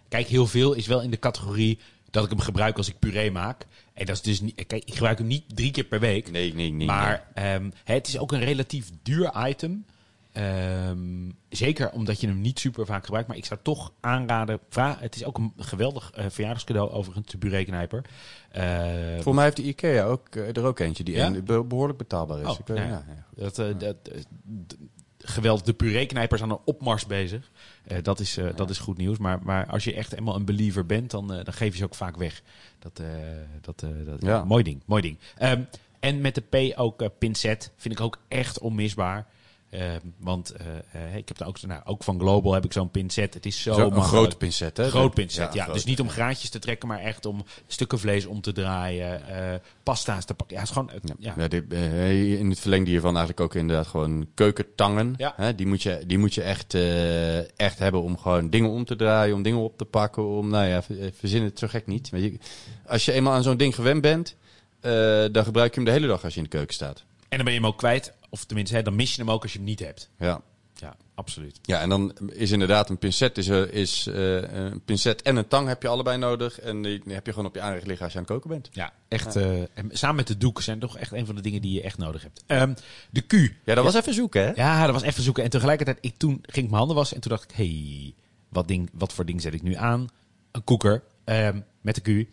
Kijk, heel veel is wel in de categorie dat ik hem gebruik als ik puree maak. En dat is dus niet. Kijk, ik gebruik hem niet drie keer per week. Nee, nee, nee. Maar nee. Um, het is ook een relatief duur item. Um, zeker omdat je hem niet super vaak gebruikt. Maar ik zou toch aanraden... Vra- het is ook een geweldig uh, verjaardagscadeau overigens, de puree-knijper. Uh, Voor mij heeft de IKEA ook, uh, er ook eentje die ja? een, be- behoorlijk betaalbaar is. Oh, ik weet, nou, ja, ja, dat, uh, ja. dat, uh, d- geweld, de puree-knijper is aan een opmars bezig. Uh, dat, is, uh, ja. dat is goed nieuws. Maar, maar als je echt eenmaal een believer bent, dan, uh, dan geef je ze ook vaak weg. Dat, uh, dat, uh, dat, ja. Ja, mooi ding, mooi ding. Um, en met de P ook uh, pincet. Vind ik ook echt onmisbaar. Uh, want uh, ik heb daar ook, nou, ook van Global heb ik zo'n pincet. Het is zo, zo een grote pincet, hè? Groot pincet, ja. ja. Groot. Dus niet om graadjes te trekken, maar echt om stukken vlees om te draaien, uh, pasta's te pakken. Ja, is gewoon. Uh, ja. Ja. Ja, in het verlengde hiervan eigenlijk ook inderdaad gewoon keukentangen. Ja. Hè? Die moet je, die moet je echt, uh, echt hebben om gewoon dingen om te draaien, om dingen op te pakken. Om, nou ja, verzin het zo gek niet. Je, als je eenmaal aan zo'n ding gewend bent, uh, dan gebruik je hem de hele dag als je in de keuken staat. En dan ben je hem ook kwijt. Of tenminste, hè, dan mis je hem ook als je hem niet hebt. Ja, ja, absoluut. Ja, en dan is inderdaad een pincet, is, is, uh, een pincet en een tang heb je allebei nodig. En die heb je gewoon op je aanrecht liggen als je aan het koken bent. Ja, echt. Ja. Uh, en samen met de doek zijn toch echt een van de dingen die je echt nodig hebt. Um, de Q. Ja, dat ja. was even zoeken, hè? Ja, dat was even zoeken. En tegelijkertijd, ik, toen ging ik mijn handen wassen en toen dacht ik... hey, wat, ding, wat voor ding zet ik nu aan? Een koeker um, met de Q.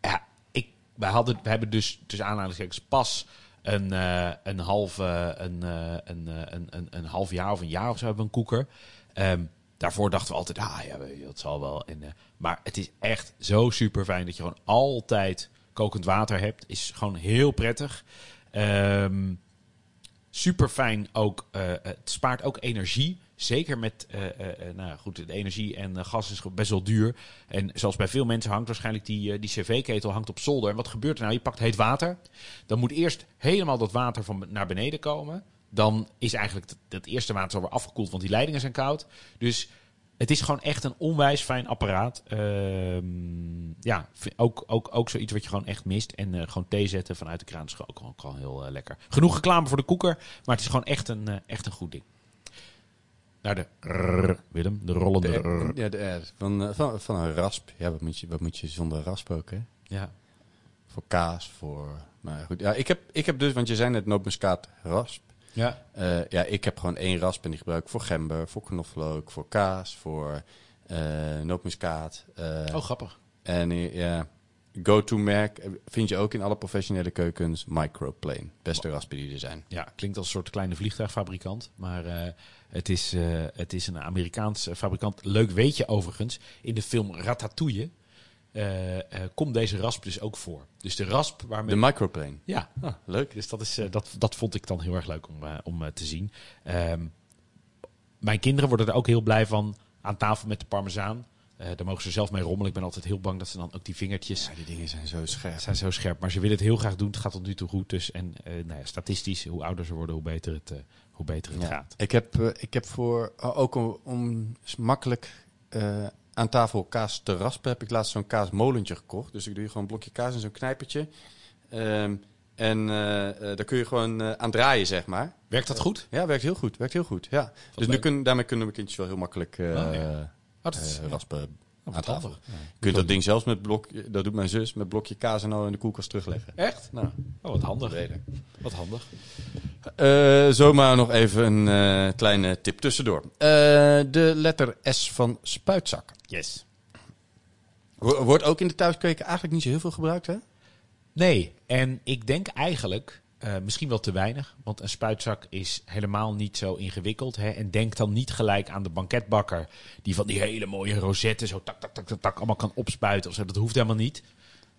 Ja, ik, wij, hadden, wij hebben dus tussen aanhalingstekens pas... Een, uh, een, half, uh, een, uh, een, uh, een, een, een half jaar of een jaar of zo hebben we een koeker. Um, daarvoor dachten we altijd, ah ja, dat zal wel. En, uh, maar het is echt zo super fijn dat je gewoon altijd kokend water hebt. Is gewoon heel prettig. Um, super fijn ook. Uh, het spaart ook energie. Zeker met, uh, uh, nou goed, de energie en uh, gas is best wel duur. En zoals bij veel mensen hangt waarschijnlijk die, uh, die cv-ketel hangt op zolder. En wat gebeurt er nou? Je pakt heet water. Dan moet eerst helemaal dat water van naar beneden komen. Dan is eigenlijk dat, dat eerste water alweer afgekoeld, want die leidingen zijn koud. Dus Het is gewoon echt een onwijs fijn apparaat. Uh, ja, ook, ook, ook zoiets wat je gewoon echt mist. En uh, gewoon thee zetten vanuit de kraan is ook gewoon, gewoon heel uh, lekker. Genoeg reclame voor de koeker, maar het is gewoon echt een, uh, echt een goed ding. Naar de rrr, Willem, de rollende de er, ja, de er, van, van, van een rasp. Ja, wat moet je, wat moet je zonder rasp ook, hè? Ja. Voor kaas, voor... Nou goed, ja, ik heb, ik heb dus, want je zei net nootmuskaat rasp. Ja. Uh, ja, ik heb gewoon één rasp en die gebruik ik voor gember, voor knoflook, voor kaas, voor uh, nootmuskaat. Uh, oh, grappig. En ja, uh, go-to merk vind je ook in alle professionele keukens, Microplane. Beste wow. raspen die er zijn. Ja, klinkt als een soort kleine vliegtuigfabrikant, maar... Uh, Het is, uh, het is een Amerikaans fabrikant. Leuk weet je overigens. In de film Ratatouille uh, uh, komt deze rasp dus ook voor. Dus de rasp waarmee... De Microplane. Ja, ah, leuk. Dus dat, is, uh, dat, dat vond ik dan heel erg leuk om, uh, om uh, te zien. Uh, mijn kinderen worden er ook heel blij van. Aan tafel met de parmezaan. Uh, daar mogen ze zelf mee rommelen. Ik ben altijd heel bang dat ze dan ook die vingertjes... Ja, die dingen zijn zo scherp. zijn zo scherp. Maar ze willen het heel graag doen. Het gaat tot nu toe goed. Dus en uh, nou ja, statistisch, hoe ouder ze worden, hoe beter het... Uh, Hoe beter het ja. gaat. Ik heb, uh, ik heb voor uh, ook om, om makkelijk uh, aan tafel kaas te raspen, heb ik laatst zo'n kaasmolentje gekocht. Dus ik doe gewoon een blokje kaas in zo'n knijpertje. Um, en uh, uh, daar kun je gewoon uh, aan draaien, zeg maar. Werkt dat goed? Uh, ja, werkt heel goed. Werkt heel goed. Ja. Dat dus nu kun, daarmee kunnen mijn kindjes wel heel makkelijk uh, oh, ja. oh, is, uh, raspen. Ja. Aan tafel. Ja. Kun je dat, dat ding zelfs met blok, dat doet mijn zus, met blokje kaas en al in de koelkast terugleggen. Echt? Nou, oh, wat handig. Reden. Wat handig. Uh, zomaar nog even een uh, kleine tip tussendoor. Uh, de letter S van spuitzak. Yes. Wordt ook in de thuiskweken eigenlijk niet zo heel veel gebruikt, hè? Nee, en ik denk eigenlijk uh, misschien wel te weinig. Want een spuitzak is helemaal niet zo ingewikkeld. Hè? En denk dan niet gelijk aan de banketbakker... die van die hele mooie rozetten zo tak, tak, tak, tak, tak allemaal kan opspuiten. Of zo. Dat hoeft helemaal niet.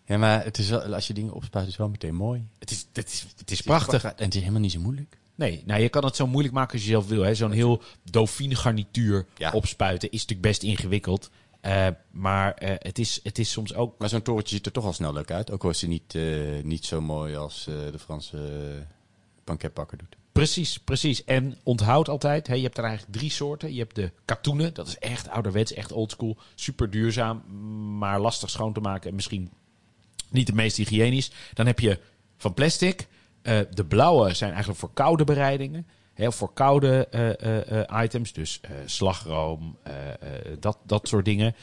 Ja, maar het is wel, als je dingen opspuit, is het wel meteen mooi. Het is, het is, het is prachtig. En het is helemaal niet zo moeilijk. Nee, nou, je kan het zo moeilijk maken als je zelf wil. Hè. Zo'n heel dauphine garnituur ja. opspuiten is natuurlijk best ingewikkeld. Uh, maar uh, het, is, het is soms ook... Maar zo'n torentje ziet er toch al snel leuk uit. Ook al is het niet, uh, niet zo mooi als uh, de Franse uh, banketbakker doet. Precies, precies. En onthoud altijd, hè, je hebt er eigenlijk drie soorten. Je hebt de katoenen, dat is echt ouderwets, echt oldschool. Super duurzaam, maar lastig schoon te maken en misschien... niet de meest hygiënisch. Dan heb je van plastic. Uh, de blauwe zijn eigenlijk voor koude bereidingen. Heel voor koude uh, uh, items. Dus uh, slagroom, uh, uh, dat, dat soort dingen.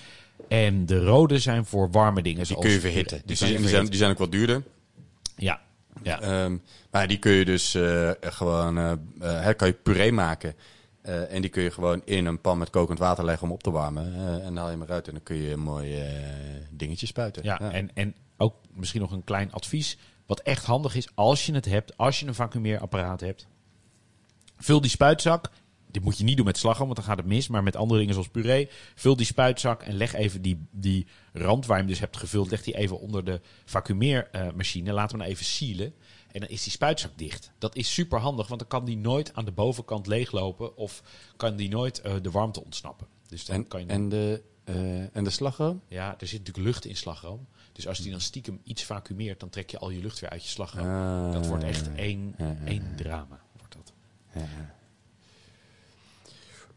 En de rode zijn voor warme dingen. Die kun je verhitten. Die, die, die, zijn, die zijn ook wat duurder. Ja. ja. Um, maar die kun je dus uh, gewoon... Uh, uh, kan je puree maken. Uh, en die kun je gewoon in een pan met kokend water leggen om op te warmen. Uh, en dan haal je hem eruit en dan kun je een mooi uh, dingetje spuiten. Ja, ja. en... en ook misschien nog een klein advies. Wat echt handig is, als je het hebt, als je een vacuumeerapparaat hebt. Vul die spuitzak. Dit moet je niet doen met slagroom, want dan gaat het mis. Maar met andere dingen zoals puree. Vul die spuitzak en leg even die, die rand waar je hem dus hebt gevuld. Leg die even onder de vacuumeermachine. Uh, Laat hem nou even sealen. En dan is die spuitzak dicht. Dat is super handig, want dan kan die nooit aan de bovenkant leeglopen. Of kan die nooit uh, de warmte ontsnappen. Dus dan en, kan je dan... en, de, uh, en de slagroom? Ja, er zit natuurlijk lucht in slagroom. Dus als die dan stiekem iets vacuumeert, dan trek je al je lucht weer uit je slagroom. Ah, dat wordt echt één, ja, ja, ja. één drama. Wordt dat. Ja, ja.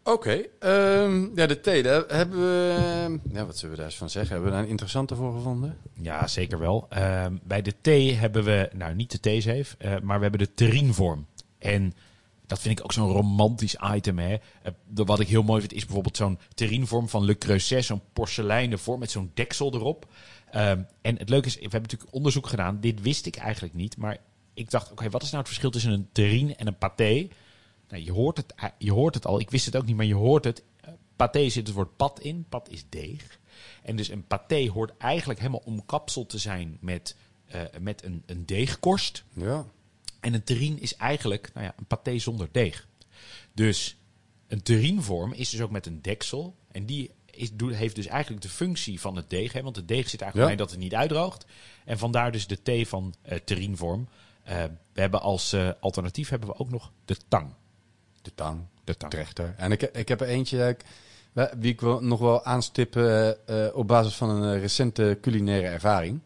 Oké, okay, um, ja, de thee. Daar hebben we, ja, wat zullen we daar eens van zeggen? Hebben we daar een interessante voor gevonden? Ja, zeker wel. Um, bij de thee hebben we, nou niet de theezeef, uh, maar we hebben de terrinevorm. En dat vind ik ook zo'n romantisch item. Hè? Uh, de, wat ik heel mooi vind is bijvoorbeeld zo'n terrinevorm van Le Creuset. Zo'n porseleinen vorm met zo'n deksel erop. Um, en het leuke is, we hebben natuurlijk onderzoek gedaan. Dit wist ik eigenlijk niet. Maar ik dacht, oké, okay, wat is nou het verschil tussen een terrine en een paté? Nou, je hoort het, je hoort het al. Ik wist het ook niet, maar je hoort het. Paté zit het woord pat in. Pat is deeg. En dus een paté hoort eigenlijk helemaal omkapseld te zijn met, uh, met een, een deegkorst. Ja. En een terrine is eigenlijk nou ja, een paté zonder deeg. Dus een terrinevorm is dus ook met een deksel. En die... Is, heeft dus eigenlijk de functie van het deeg. Hè? Want het deeg zit eigenlijk ja. bij dat het niet uitdroogt. En vandaar dus de thee van uh, terrinevorm. Uh, we hebben als uh, alternatief hebben we ook nog de tang. De tang. De tang. Trechter. En ik, ik heb er eentje die ik wil nog wel aanstippen uh, op basis van een recente culinaire ervaring.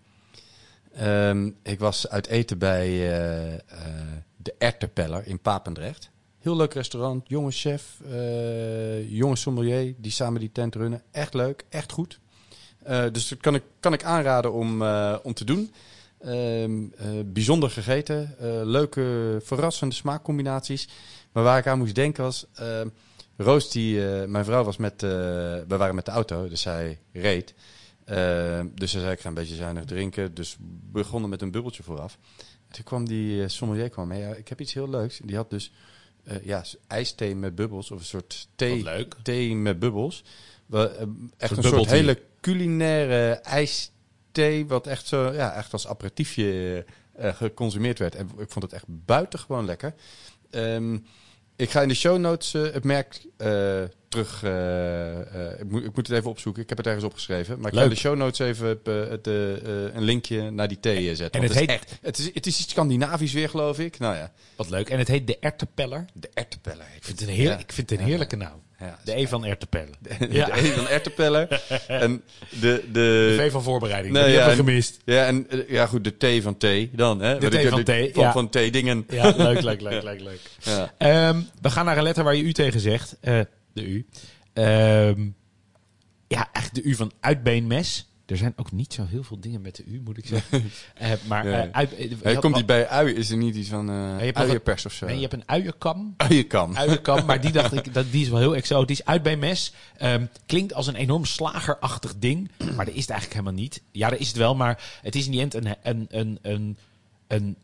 Um, ik was uit eten bij uh, uh, De Ertepeller in Papendrecht. Heel leuk restaurant. Jonge chef, uh, jonge sommelier die samen die tent runnen. Echt leuk, echt goed. Uh, dus dat kan ik, kan ik aanraden om, uh, om te doen. Uh, uh, bijzonder gegeten. Uh, leuke, verrassende smaakcombinaties. Maar waar ik aan moest denken was... Uh, Roos, die, uh, mijn vrouw, was met, uh, we waren met de auto, dus zij reed. Uh, dus ze zei, ik ga een beetje zuinig drinken. Dus we begonnen met een bubbeltje vooraf. Toen kwam die uh, sommelier kwam mee. Ja, ik heb iets heel leuks. Die had dus uh, ja, ijsthee met bubbels, of een soort thee, thee met bubbels. We, uh, echt een, een soort hele culinaire ijsthee, wat echt, zo, ja, echt als aperitiefje uh, geconsumeerd werd. En ik vond het echt buitengewoon lekker. Um, Ik ga in de show notes uh, het merk uh, terug... Uh, uh, ik, moet, ik moet het even opzoeken. Ik heb het ergens opgeschreven. Maar ik Leuk. ga in de show notes even uh, het, uh, uh, een linkje naar die thee zetten. En het, het, heet... is echt, het, is, het is iets Scandinavisch weer, geloof ik. Nou ja. Wat leuk. En het heet De Ertepeller. De Ertepeller. Ik vind het een, heer... ja. ik vind het een heerlijke naam. Ja, de E van Ertepeller. De, ja. de E van Ertepeller. en de, de... de V van voorbereiding. Nee, die ja, hebben we gemist. Ja, en, ja, goed. De T van thee dan. Hè? De T van thee. Van, ja. van thee dingen. Ja, leuk, leuk, leuk, leuk, leuk. Ja. Um, we gaan naar een letter waar je U tegen zegt. Uh, de U. Um, ja, echt de U van uitbeenmes. Er zijn ook niet zo heel veel dingen met de U, moet ik zeggen. uh, maar ja. uh, uit, uh, hey, komt die bij ui? Is er niet iets van uh, uienpers of zo? Nee, je hebt een uienkam. Uienkam. uienkam, maar die dacht ik, dat, die is wel heel exotisch. Uitbeenmes um, klinkt als een enorm slagerachtig ding, maar dat is het eigenlijk helemaal niet. Ja, dat is het wel, maar het is in die end een, een, een, een, een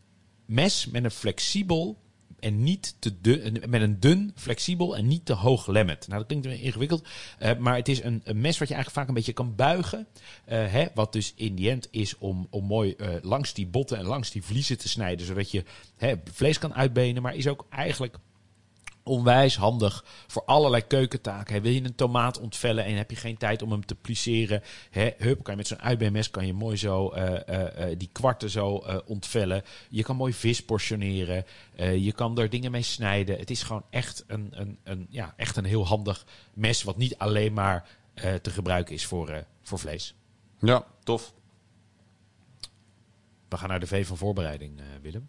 mes met een flexibel en niet te dun, met een dun, flexibel en niet te hoog lemmet. Nou, dat klinkt ingewikkeld. Uh, maar het is een, een mes wat je eigenlijk vaak een beetje kan buigen. Uh, hè, wat dus in die end is om, om mooi uh, langs die botten en langs die vliezen te snijden. Zodat je hè, vlees kan uitbenen. Maar is ook eigenlijk onwijs handig voor allerlei keukentaken. Hè. Wil je een tomaat ontvellen en heb je geen tijd om hem te plisseren. Hè, hup, kan je met zo'n uitbeenmes kan je mooi zo uh, uh, uh, die kwarten zo uh, ontvellen. Je kan mooi vis portioneren. Uh, je kan er dingen mee snijden. Het is gewoon echt een, een, een, ja, echt een heel handig mes wat niet alleen maar uh, te gebruiken is voor, uh, voor vlees. Ja, tof. We gaan naar de V van voorbereiding, uh, Willem.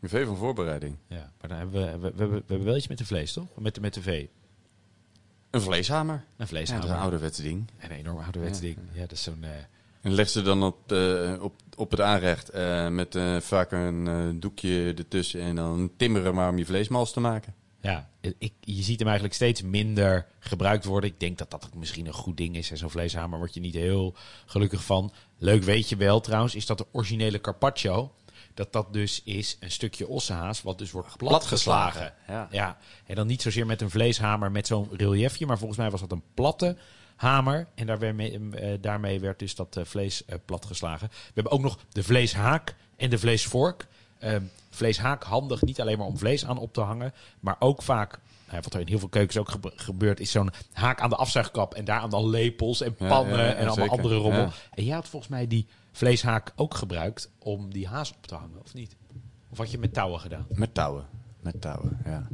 De V van voorbereiding. Ja, maar dan hebben we, we, we, we, we hebben wel iets met de vlees, toch? Met, met de V. Een vleeshamer. Een vleeshamer. Ja, een ouderwetse ding. Een enorm ouderwetse ja. ding. Ja, dat is zo'n... Uh... En leg ze dan op, uh, op, op het aanrecht uh, met uh, vaak een uh, doekje ertussen en dan timmeren maar om je vleesmals te maken. Ja, ik, je ziet hem eigenlijk steeds minder gebruikt worden. Ik denk dat dat misschien een goed ding is. En zo'n vleeshamer word je niet heel gelukkig van. Leuk weet je wel trouwens, is dat de originele carpaccio... dat dat dus is een stukje ossenhaas... wat dus wordt platgeslagen. Ja. Ja. En dan niet zozeer met een vleeshamer... met zo'n reliefje, maar volgens mij was dat een platte hamer. En daarmee, uh, daarmee werd dus dat uh, vlees uh, platgeslagen. We hebben ook nog de vleeshaak en de vleesvork. Uh, vleeshaak handig, niet alleen maar om vlees aan op te hangen... maar ook vaak... Nou, wat er in heel veel keukens ook gebeurt... is zo'n haak aan de afzuigkap... en daaraan dan lepels en pannen ja, ja, ja, en allemaal zeker. andere rommel. Ja. En jij had volgens mij die... vleeshaak ook gebruikt om die haas op te hangen, of niet? Of had je met touwen gedaan? Met touwen, met touwen, ja.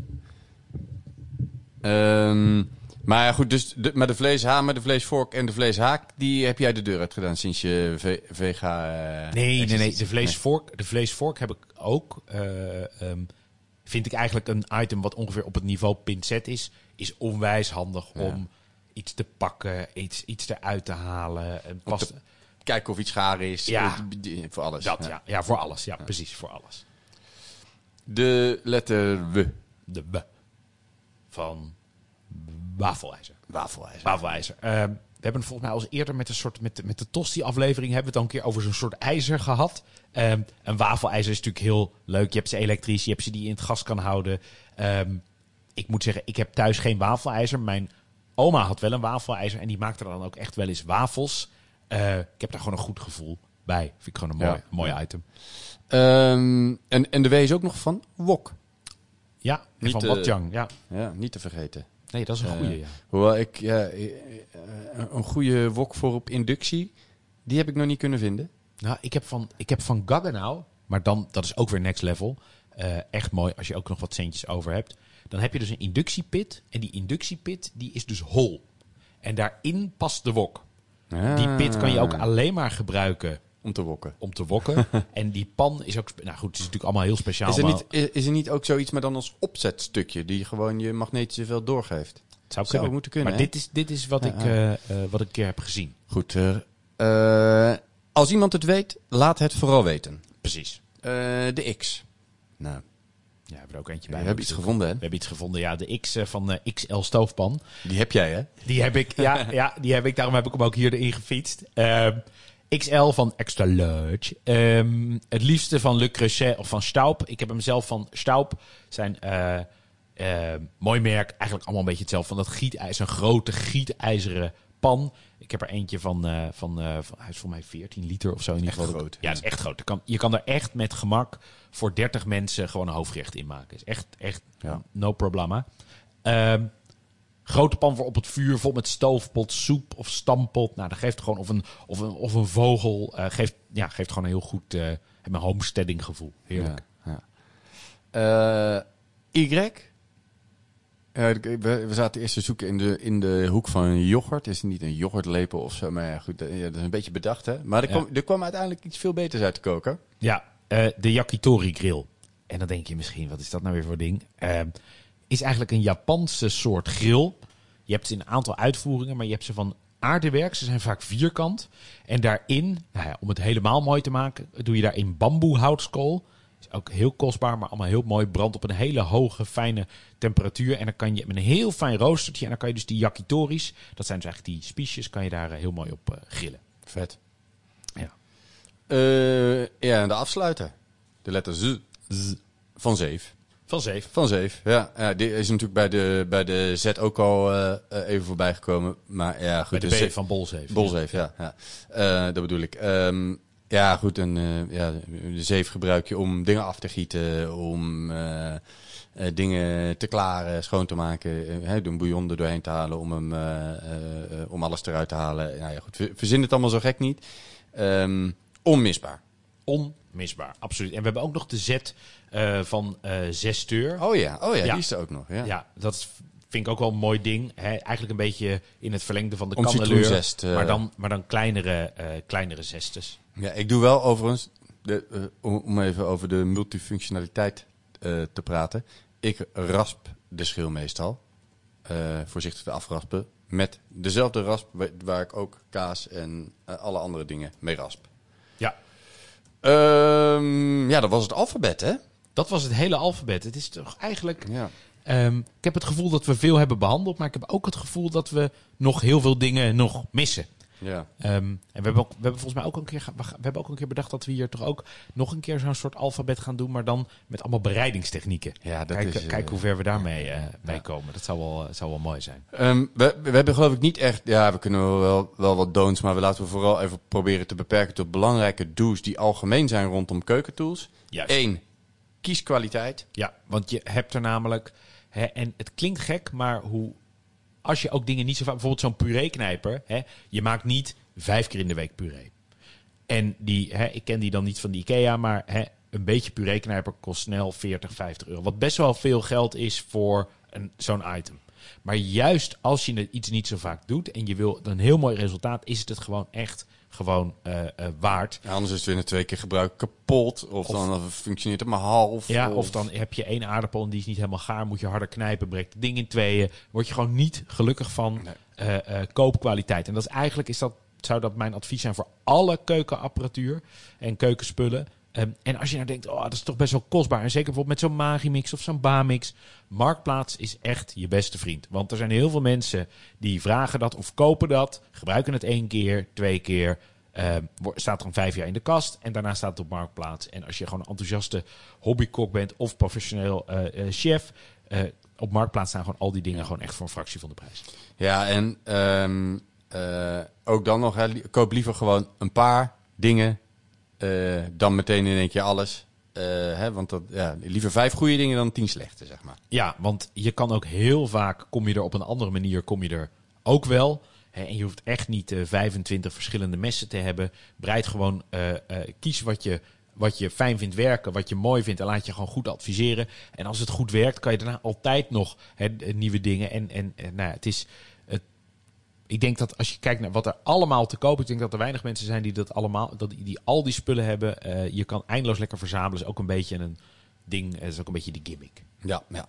Um, maar ja, goed, dus de, maar de vleeshamer, de vleesvork en de vleeshaak... die heb jij de deur uit gedaan sinds je ve- vega... Uh, nee, nee, nee, de vleesvork, de vleesvork heb ik ook. Uh, um, vind ik eigenlijk een item wat ongeveer op het niveau pincet is... is onwijs handig ja. om iets te pakken, iets, iets eruit te halen... en past. Kijken of iets gaar is. Ja, voor alles. Dat, ja. Ja. ja, voor alles. Ja, ja, precies. Voor alles. De letter W. De W. Van wafelijzer. Wafelijzer. Wafelijzer. Uh, we hebben volgens mij al eerder met, een soort, met, met de Tosti-aflevering... hebben we het al een keer over zo'n soort ijzer gehad. Um, een wafelijzer is natuurlijk heel leuk. Je hebt ze elektrisch, je hebt ze die je in het gas kan houden. Um, ik moet zeggen, ik heb thuis geen wafelijzer. Mijn oma had wel een wafelijzer... en die maakte dan ook echt wel eens wafels... Uh, ik heb daar gewoon een goed gevoel bij. Vind ik gewoon een mooi, ja. mooi item. Um, en, en de W is ook nog van wok. Ja, niet van Watjang. Uh, ja. ja, niet te vergeten. Nee, dat is een uh, goede. Ja. Hoewel ik ja, een goede wok voor op inductie, die heb ik nog niet kunnen vinden. Nou, ik heb van, ik heb van Gaggenau, maar dan, dat is ook weer next level. Uh, echt mooi als je ook nog wat centjes over hebt. Dan heb je dus een inductiepit. En die inductiepit die is dus hol. En daarin past de wok. Die pit kan je ook alleen maar gebruiken Om te wokken. Om te wokken. En die pan is ook... Nou goed, het is natuurlijk allemaal heel speciaal. Is er, niet, maar... is er niet ook zoiets, maar dan als opzetstukje... die gewoon je magnetische veld doorgeeft? Het zou, zou moeten kunnen. Maar dit is, dit is wat, ja, ik, uh, uh, wat ik een keer heb gezien. Goed. Uh, uh, als iemand het weet, laat het vooral weten. Precies. Uh, de X. Nou... Ja, we hebben er ook eentje bij. We hebben iets gevonden, hè? We hebben iets gevonden, ja. De X van uh, X L Stoofpan. Die heb jij, hè? Die heb ik, ja, ja, die heb ik. Daarom heb ik hem ook hier erin gefietst. Uh, X L van Extra Large. Um, het liefste van Le Creuset of van Staub. Ik heb hem zelf van Staub. Zijn uh, uh, mooi merk. Eigenlijk allemaal een beetje hetzelfde. Van dat gietijzer, een grote gietijzeren pan. Ik heb er eentje van, uh, van, uh, van hij is voor mij veertien liter of zo. In ieder geval. Ja, het is echt groot. Je kan, je kan er echt met gemak voor dertig mensen gewoon een hoofdgerecht in maken. Is echt, echt, ja. No problema. Uh, grote pan voor op het vuur, vol met stoofpot, soep of stampot. Nou, dat geeft gewoon, of een, of een, of een vogel, uh, geeft, ja, geeft gewoon een heel goed uh, een homesteading gevoel. Heerlijk. Ja, ja. Uh, Y... Uh, we, we zaten eerst te zoeken in de, in de hoek van een yoghurt. Het is niet een yoghurtlepel of zo. Maar ja, goed, dat, ja, dat is een beetje bedacht, hè? Maar er kwam, ja. er kwam uiteindelijk iets veel beters uit de koker. Ja, uh, de yakitori grill. En dan denk je misschien, wat is dat nou weer voor ding? Uh, is eigenlijk een Japanse soort grill. Je hebt ze in een aantal uitvoeringen, maar je hebt ze van aardewerk. Ze zijn vaak vierkant. En daarin, nou ja, om het helemaal mooi te maken, doe je daarin bamboehoutskool. Ook heel kostbaar, maar allemaal heel mooi. Brandt op een hele hoge, fijne temperatuur. En dan kan je met een heel fijn roostertje... en dan kan je dus die yakitoris... dat zijn dus eigenlijk die spiesjes... kan je daar heel mooi op grillen. Vet. Ja. Uh, ja, en de afsluiter. De letter Z. Z. Van Zeef. Van Zeef. Van Zeef, ja. ja. Die is natuurlijk bij de, bij de Z ook al uh, even voorbij gekomen. Maar ja, goed. Bij de B Zeef. Van Bolzeef. Bolzeef, ja. ja. ja. Uh, dat bedoel ik. Um, Ja, goed. En, uh, ja, de zeef gebruik je om dingen af te gieten, om uh, uh, dingen te klaren, schoon te maken, uh, hey, een bouillon er doorheen te halen, om hem, om uh, uh, um alles eruit te halen. Nou ja, goed. Verzin het allemaal zo gek niet. Um, onmisbaar. Onmisbaar, absoluut. En we hebben ook nog de zet uh, van uh, zesteur. Oh ja, oh ja, ja, die is er ook nog. Ja, ja, dat is... vind ik ook wel een mooi ding. Hè? Eigenlijk een beetje in het verlengde van de candeleur. Zest, uh... maar, dan, maar dan kleinere, uh, kleinere zestes. Ja, ik doe wel overigens, de, uh, om even over de multifunctionaliteit uh, te praten. Ik rasp de schil meestal. Uh, voorzichtig afraspen. Met dezelfde rasp waar ik ook kaas en uh, alle andere dingen mee rasp. Ja. Um, ja, dat was het alfabet, hè? Dat was het hele alfabet. Het is toch eigenlijk... Ja. Um, ik heb het gevoel dat we veel hebben behandeld, maar ik heb ook het gevoel dat we nog heel veel dingen nog missen. Ja. Um, en we hebben, ook, we hebben volgens mij ook een keer, we hebben ook een keer bedacht dat we hier toch ook nog een keer zo'n soort alfabet gaan doen, maar dan met allemaal bereidingstechnieken. Ja, dat kijk, is, kijk hoe ver we daarmee uh, bij ja. komen. Dat zou wel, zou wel mooi zijn. Um, we, we hebben geloof ik niet echt, ja, we kunnen wel, wel wat don'ts, maar we laten we vooral even proberen te beperken tot belangrijke do's die algemeen zijn rondom keukentools. Juist. Eén, kies kwaliteit. Ja, want je hebt er namelijk... He, en het klinkt gek, maar hoe, als je ook dingen niet zo vaak... Bijvoorbeeld zo'n pureeknijper. He, je maakt niet vijf keer in de week puree. En die, he, ik ken die dan niet van de IKEA, maar he, een beetje pureeknijper kost snel veertig, vijftig euro. Wat best wel veel geld is voor een, zo'n item. Maar juist als je iets niet zo vaak doet en je wil een heel mooi resultaat, is het het gewoon echt... Gewoon uh, uh, waard. Ja, anders is het weer een twee keer gebruik kapot. Of, of dan functioneert het maar half. Ja, of... of dan heb je één aardappel en die is niet helemaal gaar. Moet je harder knijpen, breekt het ding in tweeën. Word je gewoon niet gelukkig van nee. uh, uh, koopkwaliteit. En dat is eigenlijk is dat, zou dat mijn advies zijn voor alle keukenapparatuur en keukenspullen. Um, en als je nou denkt, oh, dat is toch best wel kostbaar. En zeker bijvoorbeeld met zo'n Magimix of zo'n Bamix. Marktplaats is echt je beste vriend. Want er zijn heel veel mensen die vragen dat of kopen dat. Gebruiken het één keer, twee keer. Um, staat er een vijf jaar in de kast. En daarna staat het op Marktplaats. En als je gewoon een enthousiaste hobbykok bent of professioneel uh, uh, chef... Uh, op Marktplaats staan gewoon al die dingen gewoon echt voor een fractie van de prijs. Ja, en um, uh, ook dan nog, hè, koop liever gewoon een paar dingen... Uh, dan meteen in één keer alles. Uh, hè, want dat, ja, liever vijf goede dingen dan tien slechte, zeg maar. Ja, want je kan ook heel vaak, kom je er op een andere manier, kom je er ook wel. Hè, en je hoeft echt niet uh, vijfentwintig verschillende messen te hebben. Breid gewoon, uh, uh, kies wat je, wat je fijn vindt werken, wat je mooi vindt. En laat je gewoon goed adviseren. En als het goed werkt, kan je daarna altijd nog hè, nieuwe dingen. En, en, en nou ja, het is... ik denk dat als je kijkt naar wat er allemaal te koop is, ik denk dat er weinig mensen zijn die dat allemaal, dat die, die al die spullen hebben. Uh, je kan eindeloos lekker verzamelen. Is ook een beetje een ding. Is ook een beetje de gimmick. Ja, ja.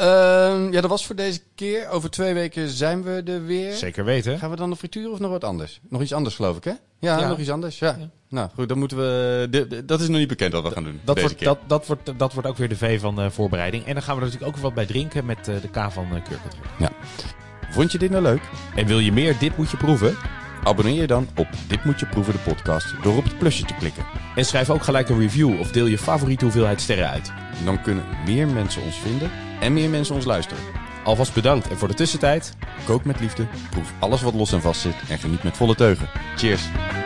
Uh, ja, dat was voor deze keer. Over twee weken zijn we er weer. Zeker weten. Gaan we dan nog frituur of nog wat anders? Nog iets anders, geloof ik, hè? Ja, ja. nog iets anders. Ja. ja. Nou, goed, dan moeten we... De, de, dat is nog niet bekend wat we D- gaan doen dat deze wordt, keer. Dat, dat, wordt, dat wordt ook weer de V van uh, voorbereiding. En dan gaan we er natuurlijk ook wat bij drinken met uh, de K van uh, Keurkert. Ja. Vond je dit nou leuk? En wil je meer Dit Moet Je Proeven? Abonneer je dan op Dit Moet Je Proeven, de podcast, door op het plusje te klikken. En schrijf ook gelijk een review of deel je favoriete hoeveelheid sterren uit. Dan kunnen meer mensen ons vinden en meer mensen ons luisteren. Alvast bedankt en voor de tussentijd, kook met liefde, proef alles wat los en vast zit en geniet met volle teugen. Cheers!